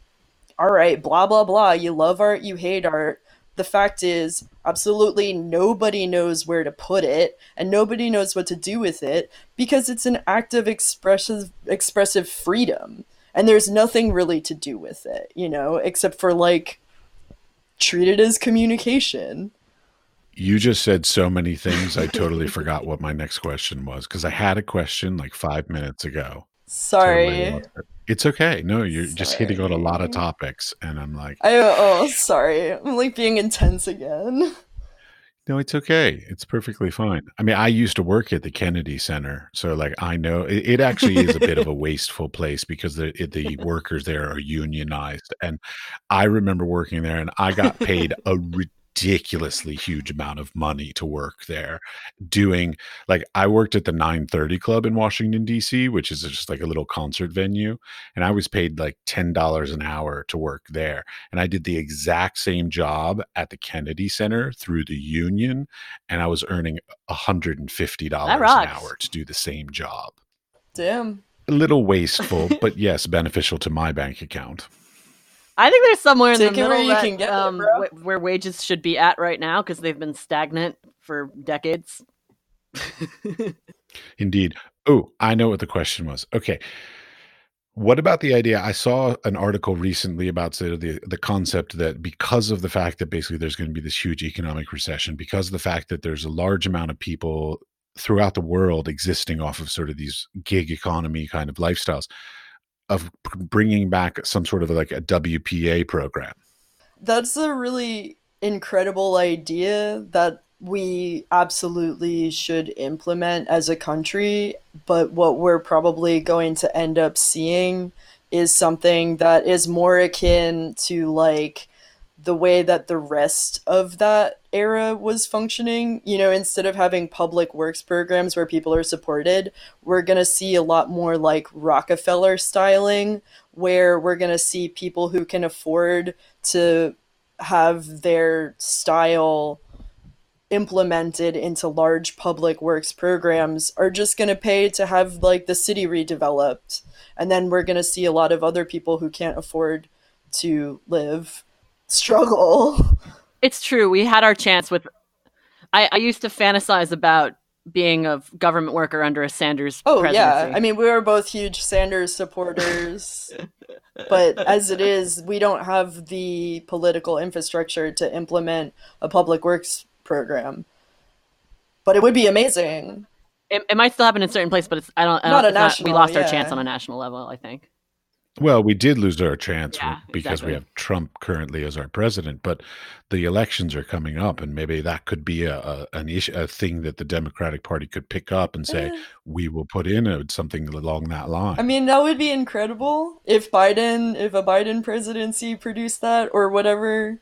all right, blah, blah, blah. You love art, you hate art. The fact is, absolutely nobody knows where to put it, and nobody knows what to do with it, because it's an act of expressive, expressive freedom. And there's nothing really to do with it, you know, except for like, treat it as communication. You just said so many things. I totally forgot what my next question was, because I had a question like five minutes ago. Sorry. Totally it's okay. No, you're sorry. Just hitting on a lot of topics. And I'm like, I, oh, sorry. I'm like being intense again. No, it's okay. It's perfectly fine. I mean, I used to work at the Kennedy Center. So like, I know it, it actually is a bit of a wasteful place, because the the workers there are unionized. And I remember working there, and I got paid a ridiculous ridiculously huge amount of money to work there doing, like, I worked at the nine thirty Club in Washington, D C, which is just like a little concert venue. And I was paid like ten dollars an hour to work there. And I did the exact same job at the Kennedy Center through the union. And I was earning one hundred fifty dollars an hour to do the same job. Damn. A little wasteful, but yes, beneficial to my bank account. I think there's somewhere in Take the middle that, you can um, it, w- where wages should be at right now, because they've been stagnant for decades. Indeed. Oh, I know what the question was. Okay. What about the idea? I saw an article recently about so the, the concept that because of the fact that basically there's going to be this huge economic recession, because of the fact that there's a large amount of people throughout the world existing off of sort of these gig economy kind of lifestyles, of bringing back some sort of like a W P A program. That's a really incredible idea that we absolutely should implement as a country, but what we're probably going to end up seeing is something that is more akin to like the way that the rest of that era was functioning. You know, instead of having public works programs where people are supported, we're going to see a lot more like Rockefeller styling, where we're going to see people who can afford to have their style implemented into large public works programs are just going to pay to have like the city redeveloped. And then we're going to see a lot of other people who can't afford to live struggle. It's true. We had our chance with, I, I used to fantasize about being a government worker under a Sanders oh, presidency. Yeah. I mean, we were both huge Sanders supporters, but as it is, we don't have the political infrastructure to implement a public works program, but it would be amazing. It, it might still happen in certain places, but it's I don't. I not don't, a national. Not, we lost yeah. our chance on a national level, I think. Well, we did lose our chance yeah, because exactly. we have Trump currently as our president, but the elections are coming up, and maybe that could be a, a an issue, a thing that the Democratic Party could pick up and say, eh. we will put in a, something along that line. I mean, that would be incredible if Biden, if a Biden presidency produced that or whatever.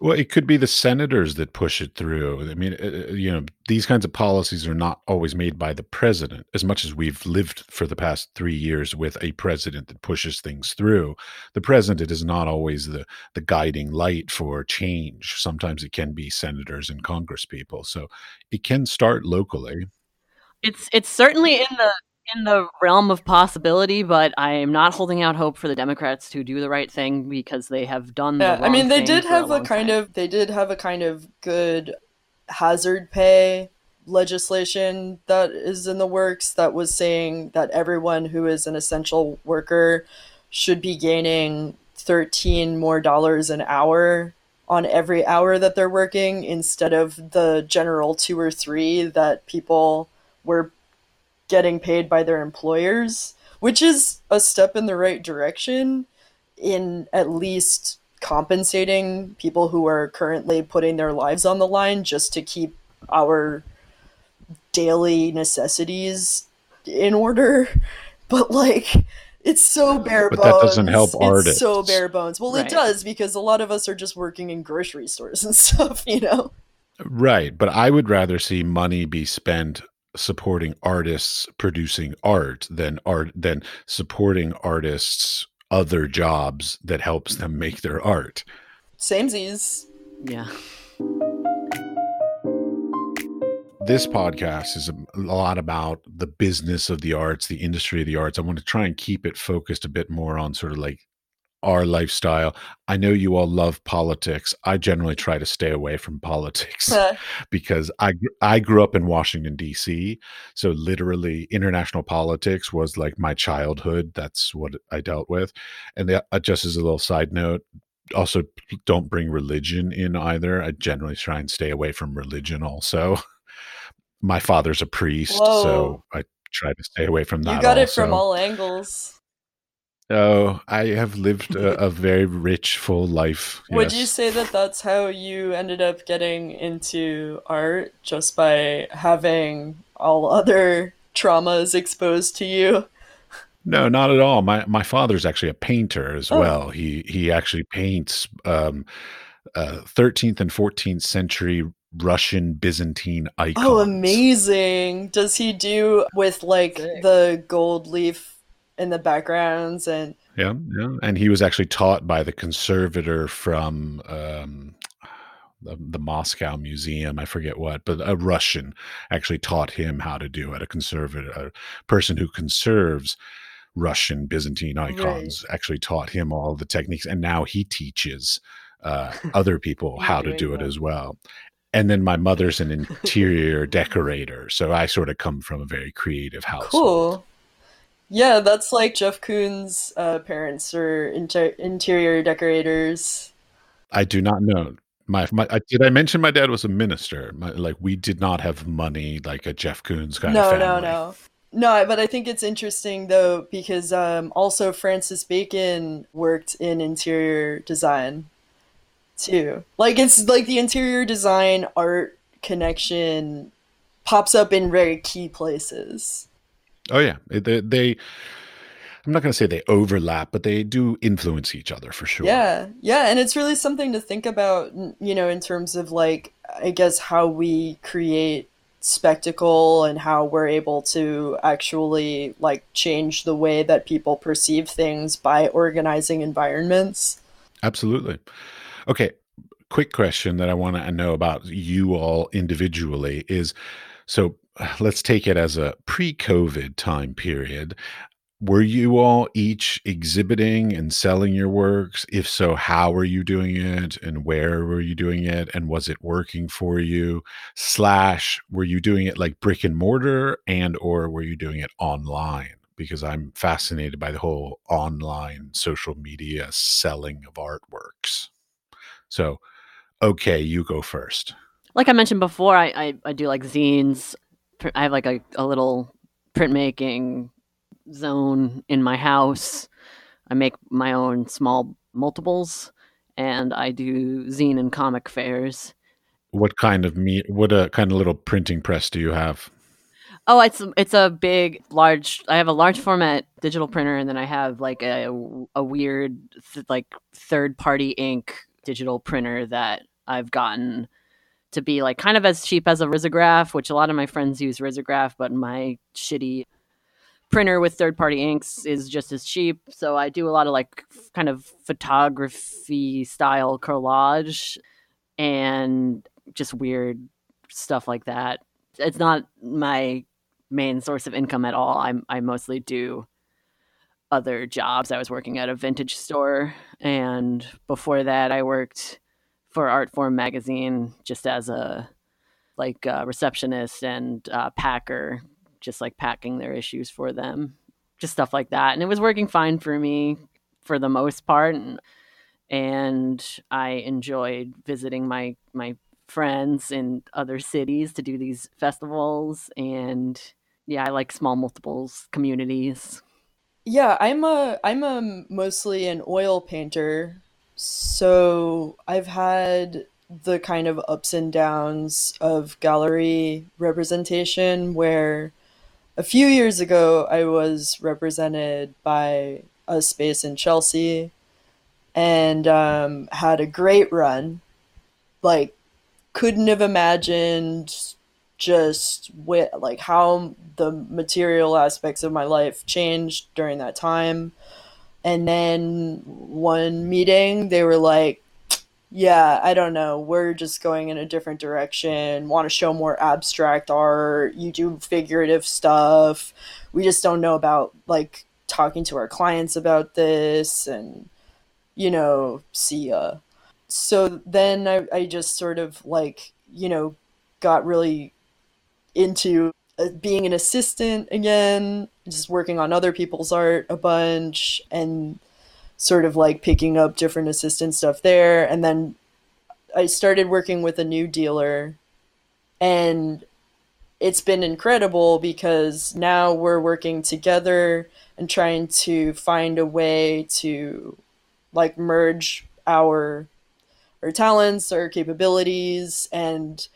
Well, it could be the senators that push it through. I mean, uh, you know, these kinds of policies are not always made by the president, as much as we've lived for the past three years with a president that pushes things through. The president is not always the, the guiding light for change. Sometimes it can be senators and congresspeople. So it can start locally. It's it's certainly in the in the realm of possibility, but I am not holding out hope for the Democrats to do the right thing, because they have done the yeah, wrong I mean, they did have a, a kind time. of they did have a kind of good hazard pay legislation that is in the works that was saying that everyone who is an essential worker should be gaining thirteen more dollars an hour on every hour that they're working, instead of the general two or three that people were getting paid by their employers, which is a step in the right direction in at least compensating people who are currently putting their lives on the line just to keep our daily necessities in order. But like, it's so bare bones. But that doesn't help artists. It's so bare bones. Well, right. It does, because a lot of us are just working in grocery stores and stuff, you know? Right. But I would rather see money be spent supporting artists producing art than art than supporting artists other jobs that helps them make their art. Samesies. Yeah. This podcast is a lot about the business of the arts, the industry of the arts. I want to try and keep it focused a bit more on sort of like our lifestyle. I know you all love politics. I generally try to stay away from politics uh. because I I grew up in Washington, D C, so literally international politics was like my childhood. That's what I dealt with. And the, uh, just as a little side note, also don't bring religion in either. I generally try and stay away from religion also. My father's a priest, Whoa. so I try to stay away from that. You got also. It from all angles. Oh, I have lived a, a very rich, full life. Yes. Would you say that that's how you ended up getting into art, just by having all other traumas exposed to you? No, not at all. My my father's actually a painter as oh. well. He he actually paints um, uh, thirteenth and fourteenth century Russian Byzantine icons. Oh, amazing! Does he do with like Sick. the gold leaf in the backgrounds? And yeah, yeah, and he was actually taught by the conservator from um, the, the Moscow Museum, I forget what, but a Russian actually taught him how to do it. A conservator, a person who conserves Russian Byzantine icons, right. actually taught him all the techniques, and now he teaches uh, other people how to do it that. as well. And then my mother's an interior decorator, so I sort of come from a very creative household. Cool. Yeah, that's like Jeff Koons' uh, parents are inter- interior decorators. I do not know. My, my I, did I mention my dad was a minister? My, like we did not have money like a Jeff Koons kind no, of family. No, no, no. No, but I think it's interesting though because um, also Francis Bacon worked in interior design too. Like it's like the interior design art connection pops up in very key places. Oh yeah, they, they I'm not going to say they overlap, but they do influence each other for sure. Yeah, yeah, and it's really something to think about, you know, in terms of like, I guess how we create spectacle and how we're able to actually like change the way that people perceive things by organizing environments. Absolutely. Okay, quick question that I want to know about you all individually is, so let's take it as a pre-COVID time period. Were you all each exhibiting and selling your works? If so, how were you doing it and where were you doing it? And was it working for you? Slash, were you doing it like brick and mortar and or were you doing it online? Because I'm fascinated by the whole online social media selling of artworks. So, okay, you go first. Like I mentioned before, I, I, I do like zines. I have like a, a little printmaking zone in my house. I make my own small multiples and I do zine and comic fairs. What kind of me- what a kind of little printing press do you have? Oh, it's it's a big, large, I have a large format digital printer and then I have like a, a weird th- like third party ink digital printer that I've gotten to be like kind of as cheap as a Risograph, which a lot of my friends use Risograph, but my shitty printer with third-party inks is just as cheap. So I do a lot of like f- kind of photography style collage and just weird stuff like that. It's not my main source of income at all. I I mostly do other jobs. I was working at a vintage store, and before that I worked for Artform Magazine, just as a like a receptionist and uh, packer, just like packing their issues for them, just stuff like that. And it was working fine for me for the most part. And, and I enjoyed visiting my, my friends in other cities to do these festivals. And yeah, I like small multiples, communities. Yeah, I'm a, I'm a mostly an oil painter. So I've had the kind of ups and downs of gallery representation where a few years ago I was represented by a space in Chelsea and um, had a great run. Like, couldn't have imagined just wh- like how the material aspects of my life changed during that time. And then one meeting, they were like, yeah, I don't know, we're just going in a different direction, want to show more abstract art, you do figurative stuff, we just don't know about, like, talking to our clients about this, and, you know, see ya. So then I, I just sort of, like, you know, got really into being an assistant again, just working on other people's art a bunch and sort of like picking up different assistant stuff there. And then I started working with a new dealer and it's been incredible because now we're working together and trying to find a way to like merge our, our talents, our capabilities and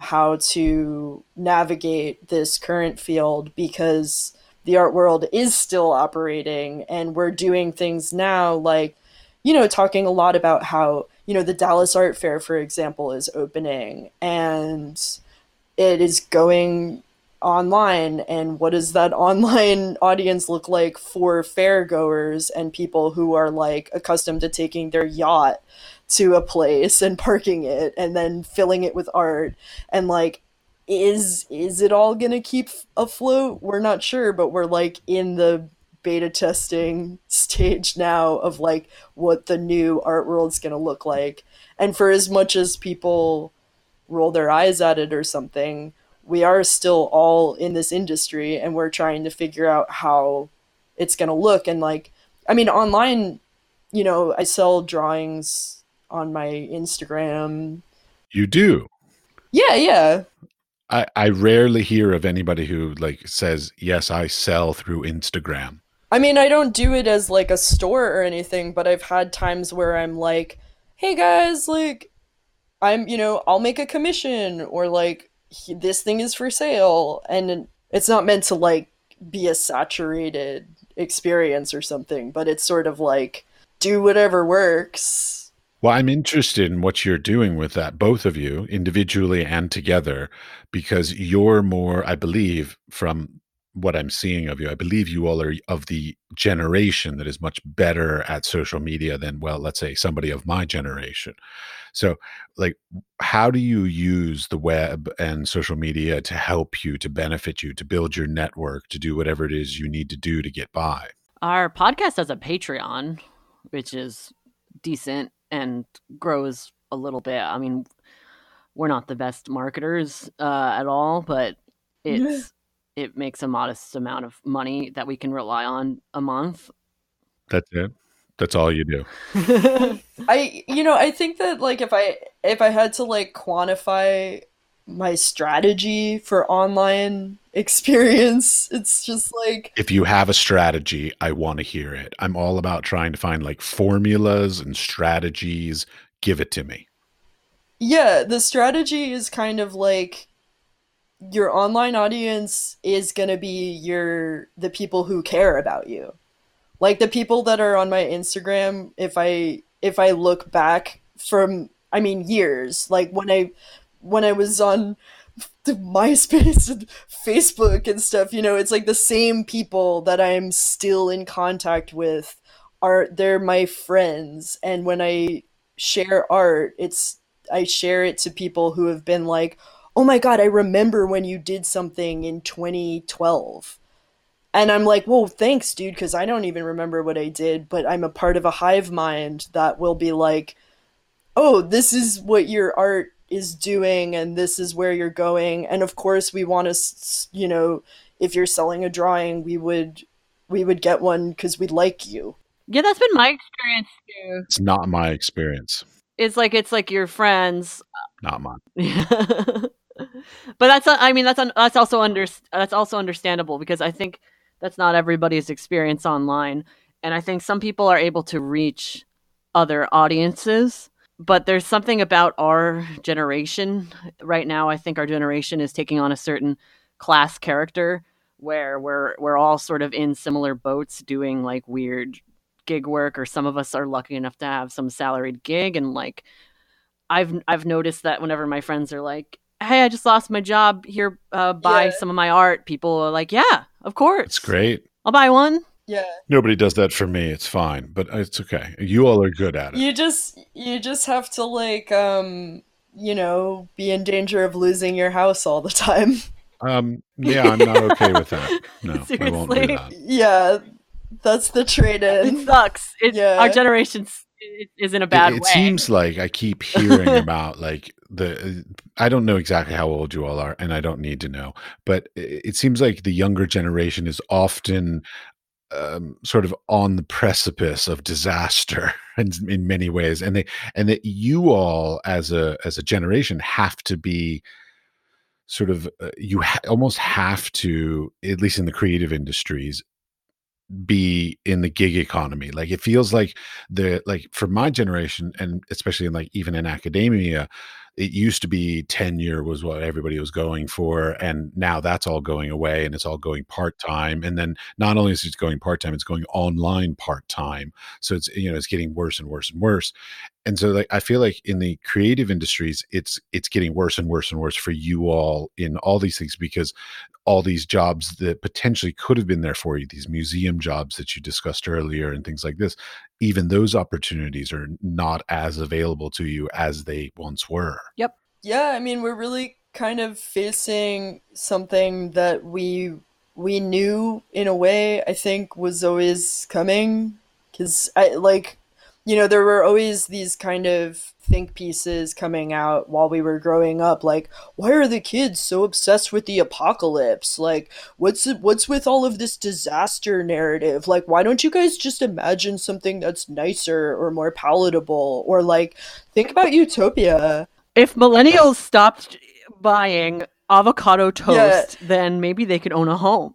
how to navigate this current field because the art world is still operating and we're doing things now like, you know, talking a lot about how, you know, the Dallas Art Fair, for example, is opening and it is going online and what does that online audience look like for fairgoers and people who are like accustomed to taking their yacht to a place and parking it and then filling it with art and like is is it all gonna keep afloat? We're not sure, but we're like in the beta testing stage now of like what the new art world's gonna look like. And for as much as people roll their eyes at it or something, we are still all in this industry and we're trying to figure out how it's going to look. And like, I mean, online, you know, I sell drawings on my Instagram. You do? Yeah, yeah. I, I rarely hear of anybody who like says, yes, I sell through Instagram. I mean, I don't do it as like a store or anything, but I've had times where I'm like, hey guys, like I'm, you know, I'll make a commission, or like this thing is for sale. And it's not meant to like be a saturated experience or something, but it's sort of like do whatever works. Well, I'm interested in what you're doing with that, both of you, individually and together, because you're more, I believe, from what I'm seeing of you, I believe you all are of the generation that is much better at social media than, well, let's say somebody of my generation. So, like, how do you use the web and social media to help you, to benefit you, to build your network, to do whatever it is you need to do to get by? Our podcast has a Patreon, which is decent and grows a little bit. I mean, we're not the best marketers uh, at all, but it's it makes a modest amount of money that we can rely on a month. That's it. That's all you do. I, you know, I think that like if I if I had to like quantify my strategy for online experience, it's just like, if you have a strategy, I want to hear it. I'm all about trying to find like formulas and strategies. Give it to me. Yeah, the strategy is kind of like, your online audience is going to be your the people who care about you. Like the people that are on my Instagram, if I if I look back from, I mean, years, like when I when I was on the MySpace and Facebook and stuff, you know, it's like the same people that I'm still in contact with are they're my friends. And when I share art, it's I share it to people who have been like, oh my God, I remember when you did something in twenty twelve. And I'm like, whoa, thanks, dude, because I don't even remember what I did, but I'm a part of a hive mind that will be like, oh, this is what your art is doing, and this is where you're going. And of course, we want to, you know, if you're selling a drawing, we would, we would get one because we like you. Yeah, that's been my experience too. It's not my experience. It's like, it's like your friends. Not mine. But that's, I mean, that's, that's also under, that's also understandable, because I think that's not everybody's experience online. And I think some people are able to reach other audiences, but there's something about our generation right now. I think our generation is taking on a certain class character where we're, we're all sort of in similar boats doing like weird gig work, or some of us are lucky enough to have some salaried gig. And like, I've, I've noticed that whenever my friends are like, hey, I just lost my job here. Uh, buy yeah. some of my art. People are like, yeah, of course. It's great. I'll buy one. Yeah. Nobody does that for me. It's fine, but it's okay. You all are good at it. You just, you just have to like, um, you know, be in danger of losing your house all the time. Um, yeah, I'm not okay with that. No, seriously. I won't do that. Yeah, that's the trade-in. It sucks. It's, yeah. Our generation's. It is in a bad it, it way. It seems like I keep hearing about like the, I don't know exactly how old you all are, and I don't need to know, but it, it seems like the younger generation is often um, sort of on the precipice of disaster in, in many ways. And they, and that you all as a, as a generation have to be sort of, uh, you ha- almost have to, at least in the creative industries, be in the gig economy. Like it feels like the like for my generation, and especially in like even in academia, it used to be tenure was what everybody was going for, and now that's all going away, and it's all going part-time. And then not only is it going part-time, it's going online part-time, so it's, you know, it's getting worse and worse and worse. And so like I feel like in the creative industries, it's it's getting worse and worse and worse for you all in all these things, because all these jobs that potentially could have been there for you, these museum jobs that you discussed earlier and things like this, even those opportunities are not as available to you as they once were. Yep. Yeah, I mean, we're really kind of facing something that we we knew in a way, I think, was always coming, because I like, you know, there were always these kind of think pieces coming out while we were growing up, like, why are the kids so obsessed with the apocalypse? Like, what's what's with all of this disaster narrative? Like, why don't you guys just imagine something that's nicer or more palatable? Or, like, think about utopia. If millennials stopped buying avocado toast, yeah. then maybe they could own a home.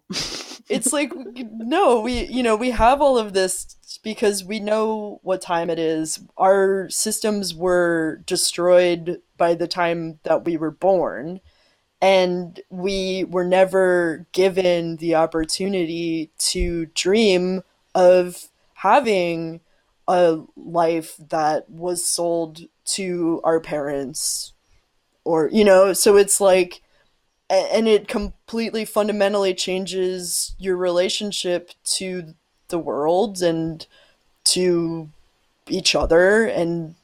It's like, no, we, you know, we have all of this because we know what time it is. Our systems were destroyed by the time that we were born, and we were never given the opportunity to dream of having a life that was sold to our parents, or, you know, so it's like, and it completely fundamentally changes your relationship to the world and to each other. And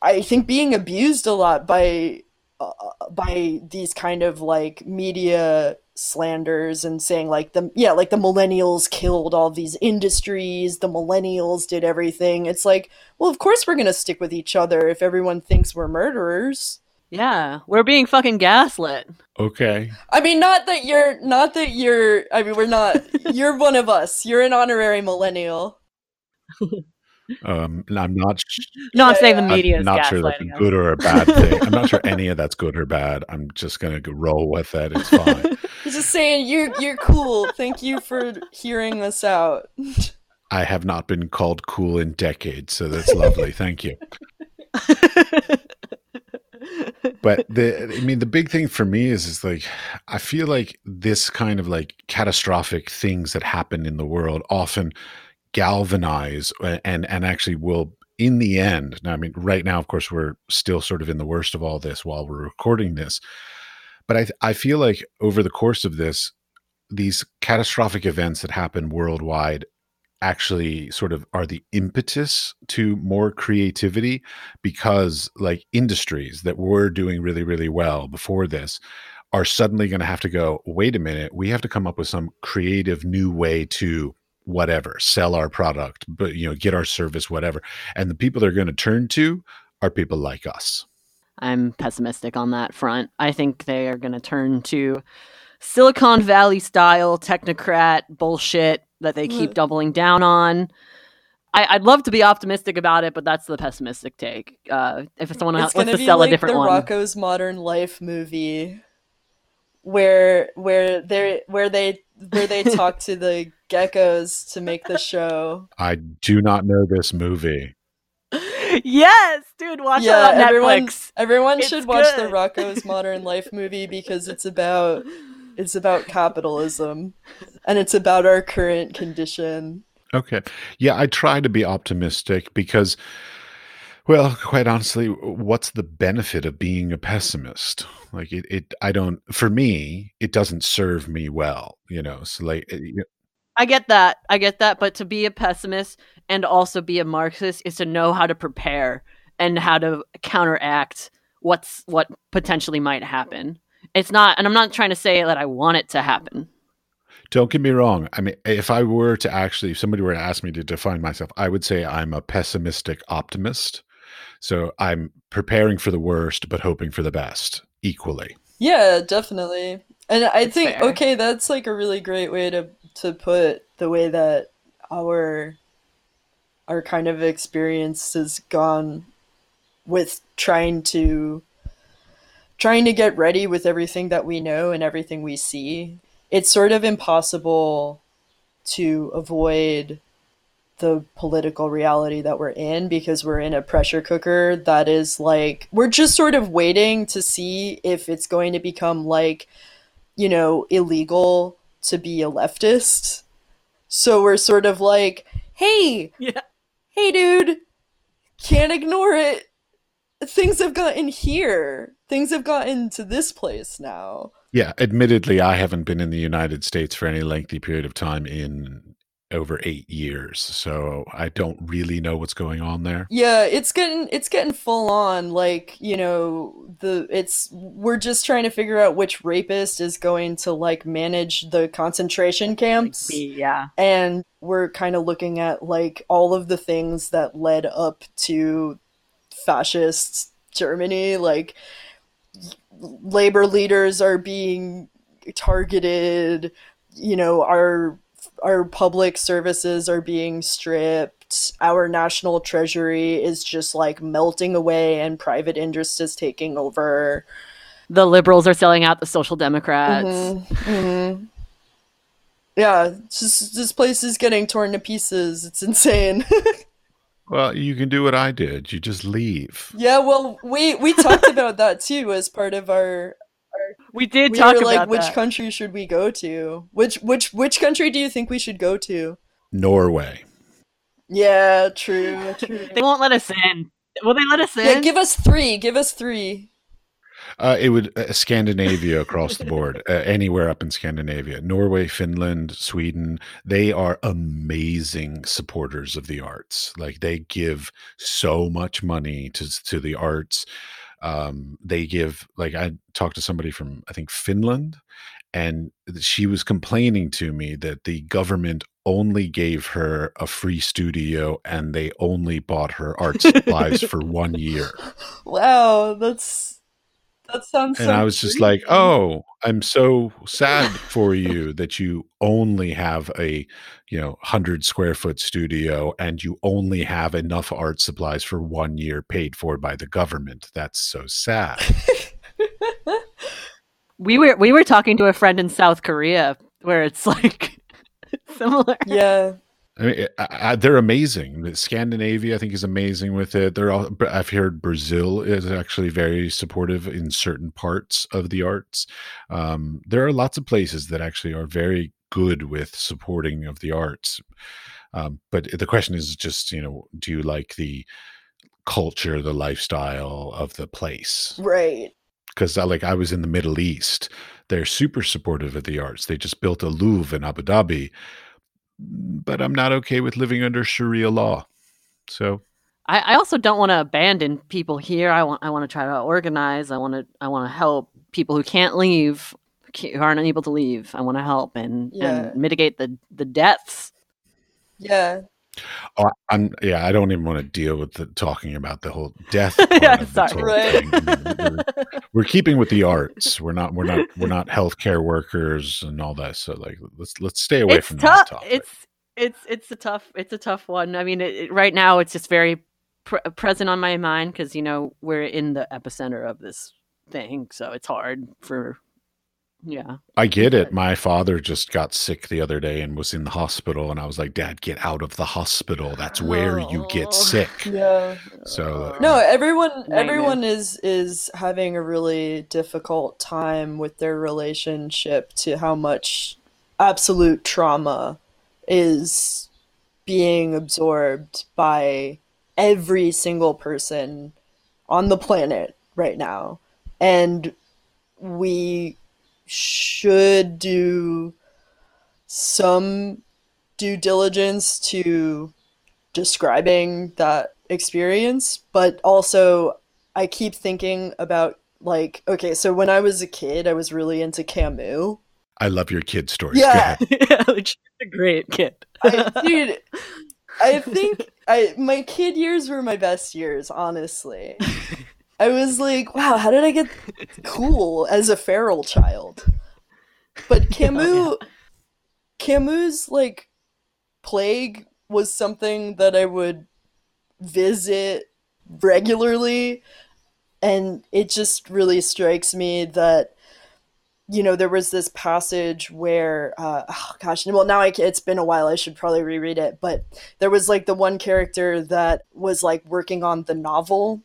I think being abused a lot by uh, by these kind of like media slanders and saying like the yeah like the millennials killed all these industries, the millennials did everything. It's like, well, of course we're gonna stick with each other if everyone thinks we're murderers. Yeah, we're being fucking gaslit. Okay. I mean, not that you're, not that you're, I mean, we're not, you're one of us. You're an honorary millennial. Um, I'm not, not yeah, saying the media I'm is not sure that's a good or a bad thing. I'm not sure any of that's good or bad. I'm just going to roll with it. It's fine. He's just saying, you're, you're cool. Thank you for hearing us out. I have not been called cool in decades, so that's lovely. Thank you. But the, I mean, the big thing for me is, is like, I feel like this kind of like catastrophic things that happen in the world often galvanize and, and actually will, in the end. Now, I mean, right now, of course, we're still sort of in the worst of all this while we're recording this. But I, I feel like over the course of this, these catastrophic events that happen worldwide actually sort of are the impetus to more creativity, because like industries that were doing really, really well before this are suddenly going to have to go, wait a minute, we have to come up with some creative new way to whatever, sell our product, but, you know, get our service, whatever. And the people they're going to turn to are people like us. I'm pessimistic on that front. I think they are going to turn to Silicon Valley style technocrat bullshit that they keep doubling down on. I, I'd love to be optimistic about it, but that's the pessimistic take. Uh, if someone else wants to sell like a different one, it's going to be like the Rocko's Modern Life movie, where where they where they where they talk to the geckos to make the show. I do not know this movie. Yes, dude, watch yeah, it on Netflix. Everyone, everyone it's should watch good. the Rocko's Modern Life movie, because it's about. It's about capitalism, and it's about our current condition. Okay. Yeah, I try to be optimistic because, well, quite honestly, what's the benefit of being a pessimist? Like it, it I don't, for me, it doesn't serve me well, you know, so like. It, I get that. I get that. But to be a pessimist and also be a Marxist is to know how to prepare and how to counteract what's what potentially might happen. It's not, and I'm not trying to say that I want it to happen. Don't get me wrong. I mean, if I were to actually, if somebody were to ask me to define myself, I would say I'm a pessimistic optimist. So I'm preparing for the worst, but hoping for the best equally. Yeah, definitely. And I it's think, fair. okay, that's like a really great way to, to put the way that our, our kind of experience has gone with trying to trying to get ready with everything that we know and everything we see. It's sort of impossible to avoid the political reality that we're in, because we're in a pressure cooker that is like, we're just sort of waiting to see if it's going to become like, you know, illegal to be a leftist. So we're sort of like, hey, yeah. hey dude, can't ignore it. Things have gotten here. Things have gotten to this place now. Yeah, admittedly, I haven't been in the United States for any lengthy period of time in over eight years, so I don't really know what's going on there. Yeah, it's getting it's getting full on. Like, you know, the it's we're just trying to figure out which rapist is going to like manage the concentration camps. Yeah, and we're kind of looking at like all of the things that led up to fascist Germany, like labor leaders are being targeted, you know, our our public services are being stripped, our national treasury is just like melting away and private interest is taking over. The liberals are selling out the social democrats. Mm-hmm. Mm-hmm. Yeah, just, this place is getting torn to pieces. It's insane. Well, you can do what I did. You just leave. Yeah, well, we, we talked about that too as part of our... our we did we talk were about like, which that. country should we go to? Which which which country do you think we should go to? Norway. Yeah, true. true. They won't let us in. Will they let us in? Yeah, give us three. Give us three. Uh, it would uh, Scandinavia across the board, uh, anywhere up in Scandinavia, Norway, Finland, Sweden. They are amazing supporters of the arts. Like they give so much money to to the arts. Um, they give, like I talked to somebody from, I think, Finland, and she was complaining to me that the government only gave her a free studio and they only bought her art supplies for one year. Wow, that's... That sounds and so I was creepy. Just like, oh, I'm so sad for you that you only have a, you know, hundred square foot studio and you only have enough art supplies for one year paid for by the government. That's so sad. we were we were talking to a friend in South Korea where it's like similar. Yeah. I mean, I, I, they're amazing. Scandinavia, I think, is amazing with it. They're all, I've heard Brazil is actually very supportive in certain parts of the arts. Um, there are lots of places that actually are very good with supporting of the arts. Um, but the question is just, you know, do you like the culture, the lifestyle of the place? Right. Because I, like I was in the Middle East. They're super supportive of the arts. They just built a Louvre in Abu Dhabi. But I'm not okay with living under Sharia law. So I, I also don't want to abandon people here. I want I want to try to organize. I want to I want to help people who can't leave, who aren't able to leave. I want to help and, yeah. and mitigate the, the deaths. Yeah. Oh, I'm yeah. I don't even want to deal with the, talking about the whole death. yeah, sorry. Right. We're, we're keeping with the arts. We're not. We're not. We're not healthcare workers and all that. So like, let's let's stay away it's from tough. that topic. It's it's it's a tough. It's a tough one. I mean, it, it, right now it's just very pr- present on my mind because you know we're in the epicenter of this thing, so it's hard for. Yeah, I get it. My father just got sick the other day and was in the hospital, and I was like, "Dad, get out of the hospital. That's where oh. you get sick." Yeah. So no, everyone, nightmare. everyone is is having a really difficult time with their relationship to how much absolute trauma is being absorbed by every single person on the planet right now, and we. should do some due diligence to describing that experience. But also I keep thinking about like, okay, so when I was a kid, I was really into Camus. I love your kid stories. Yeah. yeah she's a great kid. I, dude, I think I my kid years were my best years, honestly. I was like, wow, how did I get cool as a feral child? But Camus, oh, yeah. Camus' like plague was something that I would visit regularly. And it just really strikes me that, you know, there was this passage where, uh, oh gosh, well now I, it's been a while, I should probably reread it. But there was like the one character that was like working on the novel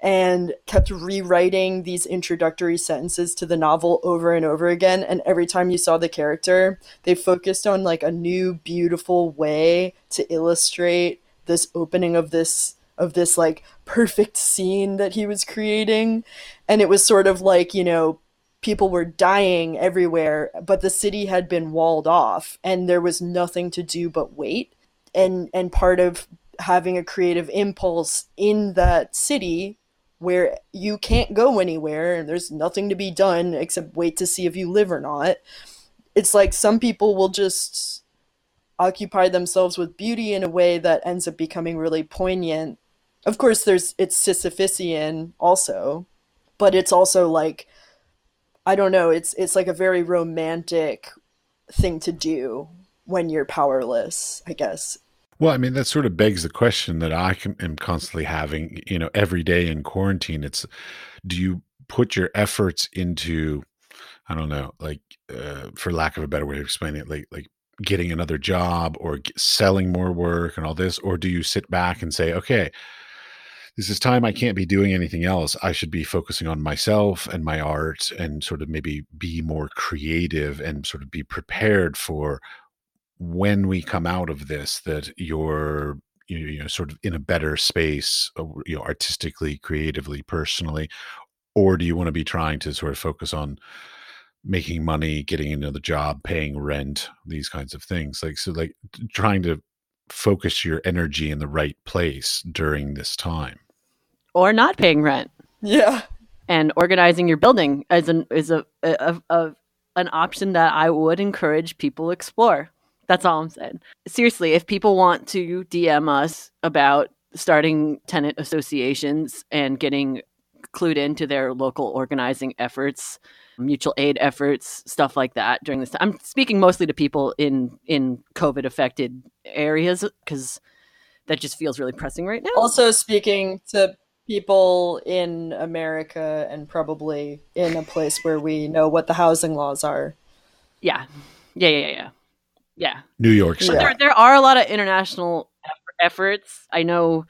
and kept rewriting these introductory sentences to the novel over and over again. And every time you saw the character, they focused on like a new beautiful way to illustrate this opening of this of this like perfect scene that he was creating. And it was sort of like, you know, people were dying everywhere, but the city had been walled off and there was nothing to do but wait. And and part of having a creative impulse in that city where you can't go anywhere and there's nothing to be done except wait to see if you live or not. It's like some people will just occupy themselves with beauty in a way that ends up becoming really poignant of course, there's it's Sisyphusian also, but it's also like, I don't know, it's it's like a very romantic thing to do when you're powerless, I guess. Well, I mean, that sort of begs the question that I am constantly having, you know, every day in quarantine. It's, do you put your efforts into, I don't know, like, uh, for lack of a better way to explain it, like, like getting another job or g- selling more work and all this, or do you sit back and say, okay, this is time I can't be doing anything else. I should be focusing on myself and my art and sort of maybe be more creative and sort of be prepared for when we come out of this, that you're, you know, sort of in a better space, you know, artistically, creatively, personally? Or do you want to be trying to sort of focus on making money, getting another job, paying rent, these kinds of things? Like, so like trying to focus your energy in the right place during this time. Or not paying rent. Yeah. And organizing your building is an, is a, a, a, a an option that I would encourage people explore. That's all I'm saying. Seriously, if people want to D M us about starting tenant associations and getting clued into their local organizing efforts, mutual aid efforts, stuff like that during this time. I'm speaking mostly to people in, in COVID-affected areas because that just feels really pressing right now. Also speaking to people in America and probably in a place where we know what the housing laws are. Yeah, yeah, yeah, yeah. Yeah. New York City. But there, there are a lot of international efforts. I know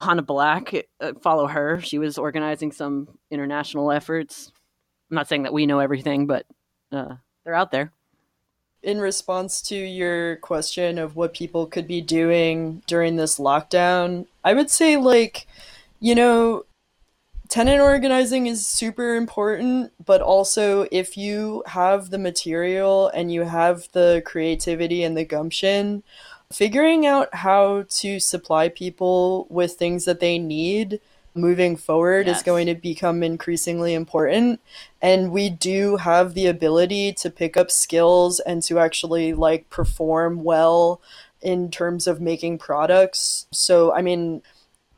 Hannah Black, uh, follow her. She was organizing some international efforts. I'm not saying that we know everything, but uh, they're out there. In response to your question of what people could be doing during this lockdown, I would say, like, you know, tenant organizing is super important, but also if you have the material and you have the creativity and the gumption, figuring out how to supply people with things that they need moving forward yes. is going to become increasingly important. And we do have the ability to pick up skills and to actually like perform well in terms of making products. So, I mean,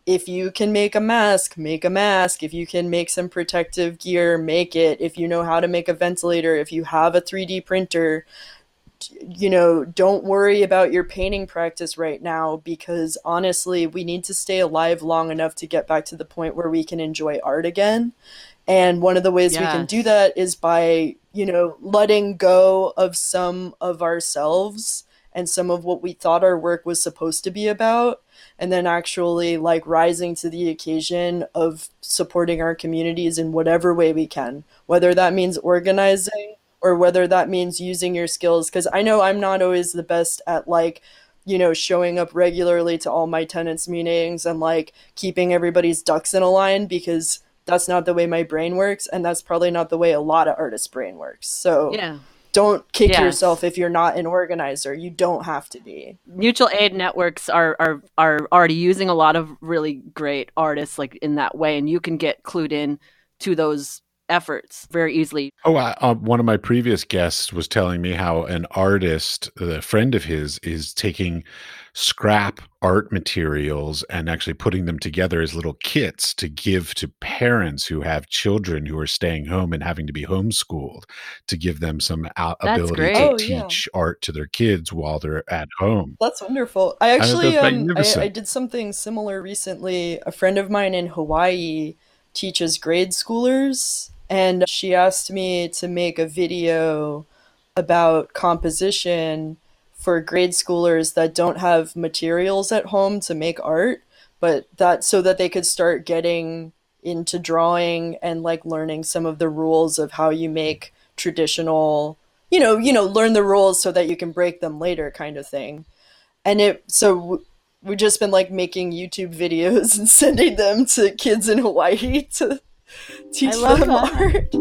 if you can make a mask, make a mask. If you can make some protective gear, make it. If you know how to make a ventilator, if you have a three D printer, you know, don't worry about your painting practice right now because honestly, we need to stay alive long enough to get back to the point where we can enjoy art again. And one of the ways yeah. we can do that is by, you know, letting go of some of ourselves and some of what we thought our work was supposed to be about. And then actually like rising to the occasion of supporting our communities in whatever way we can, whether that means organizing or whether that means using your skills. Because I know I'm not always the best at like, you know, showing up regularly to all my tenants' meetings and like keeping everybody's ducks in a line because that's not the way my brain works. And that's probably not the way a lot of artists' brain works. So yeah. Don't kick yeah. yourself if you're not an organizer. You don't have to be. Mutual aid networks are, are are already using a lot of really great artists like in that way, and you can get clued in to those efforts very easily. Oh, I, uh, one of my previous guests was telling me how an artist, a friend of his, is taking scrap art materials and actually putting them together as little kits to give to parents who have children who are staying home and having to be homeschooled, to give them some out- ability great. to oh, teach yeah. art to their kids while they're at home. That's wonderful. I actually, I, um, I, I did something similar recently. A friend of mine in Hawaii teaches grade schoolers, and she asked me to make a video about composition for grade schoolers that don't have materials at home to make art, but that so that they could start getting into drawing and like learning some of the rules of how you make traditional, you know, you know, learn the rules so that you can break them later kind of thing. And it, so we've just been like making YouTube videos and sending them to kids in Hawaii to teach them art.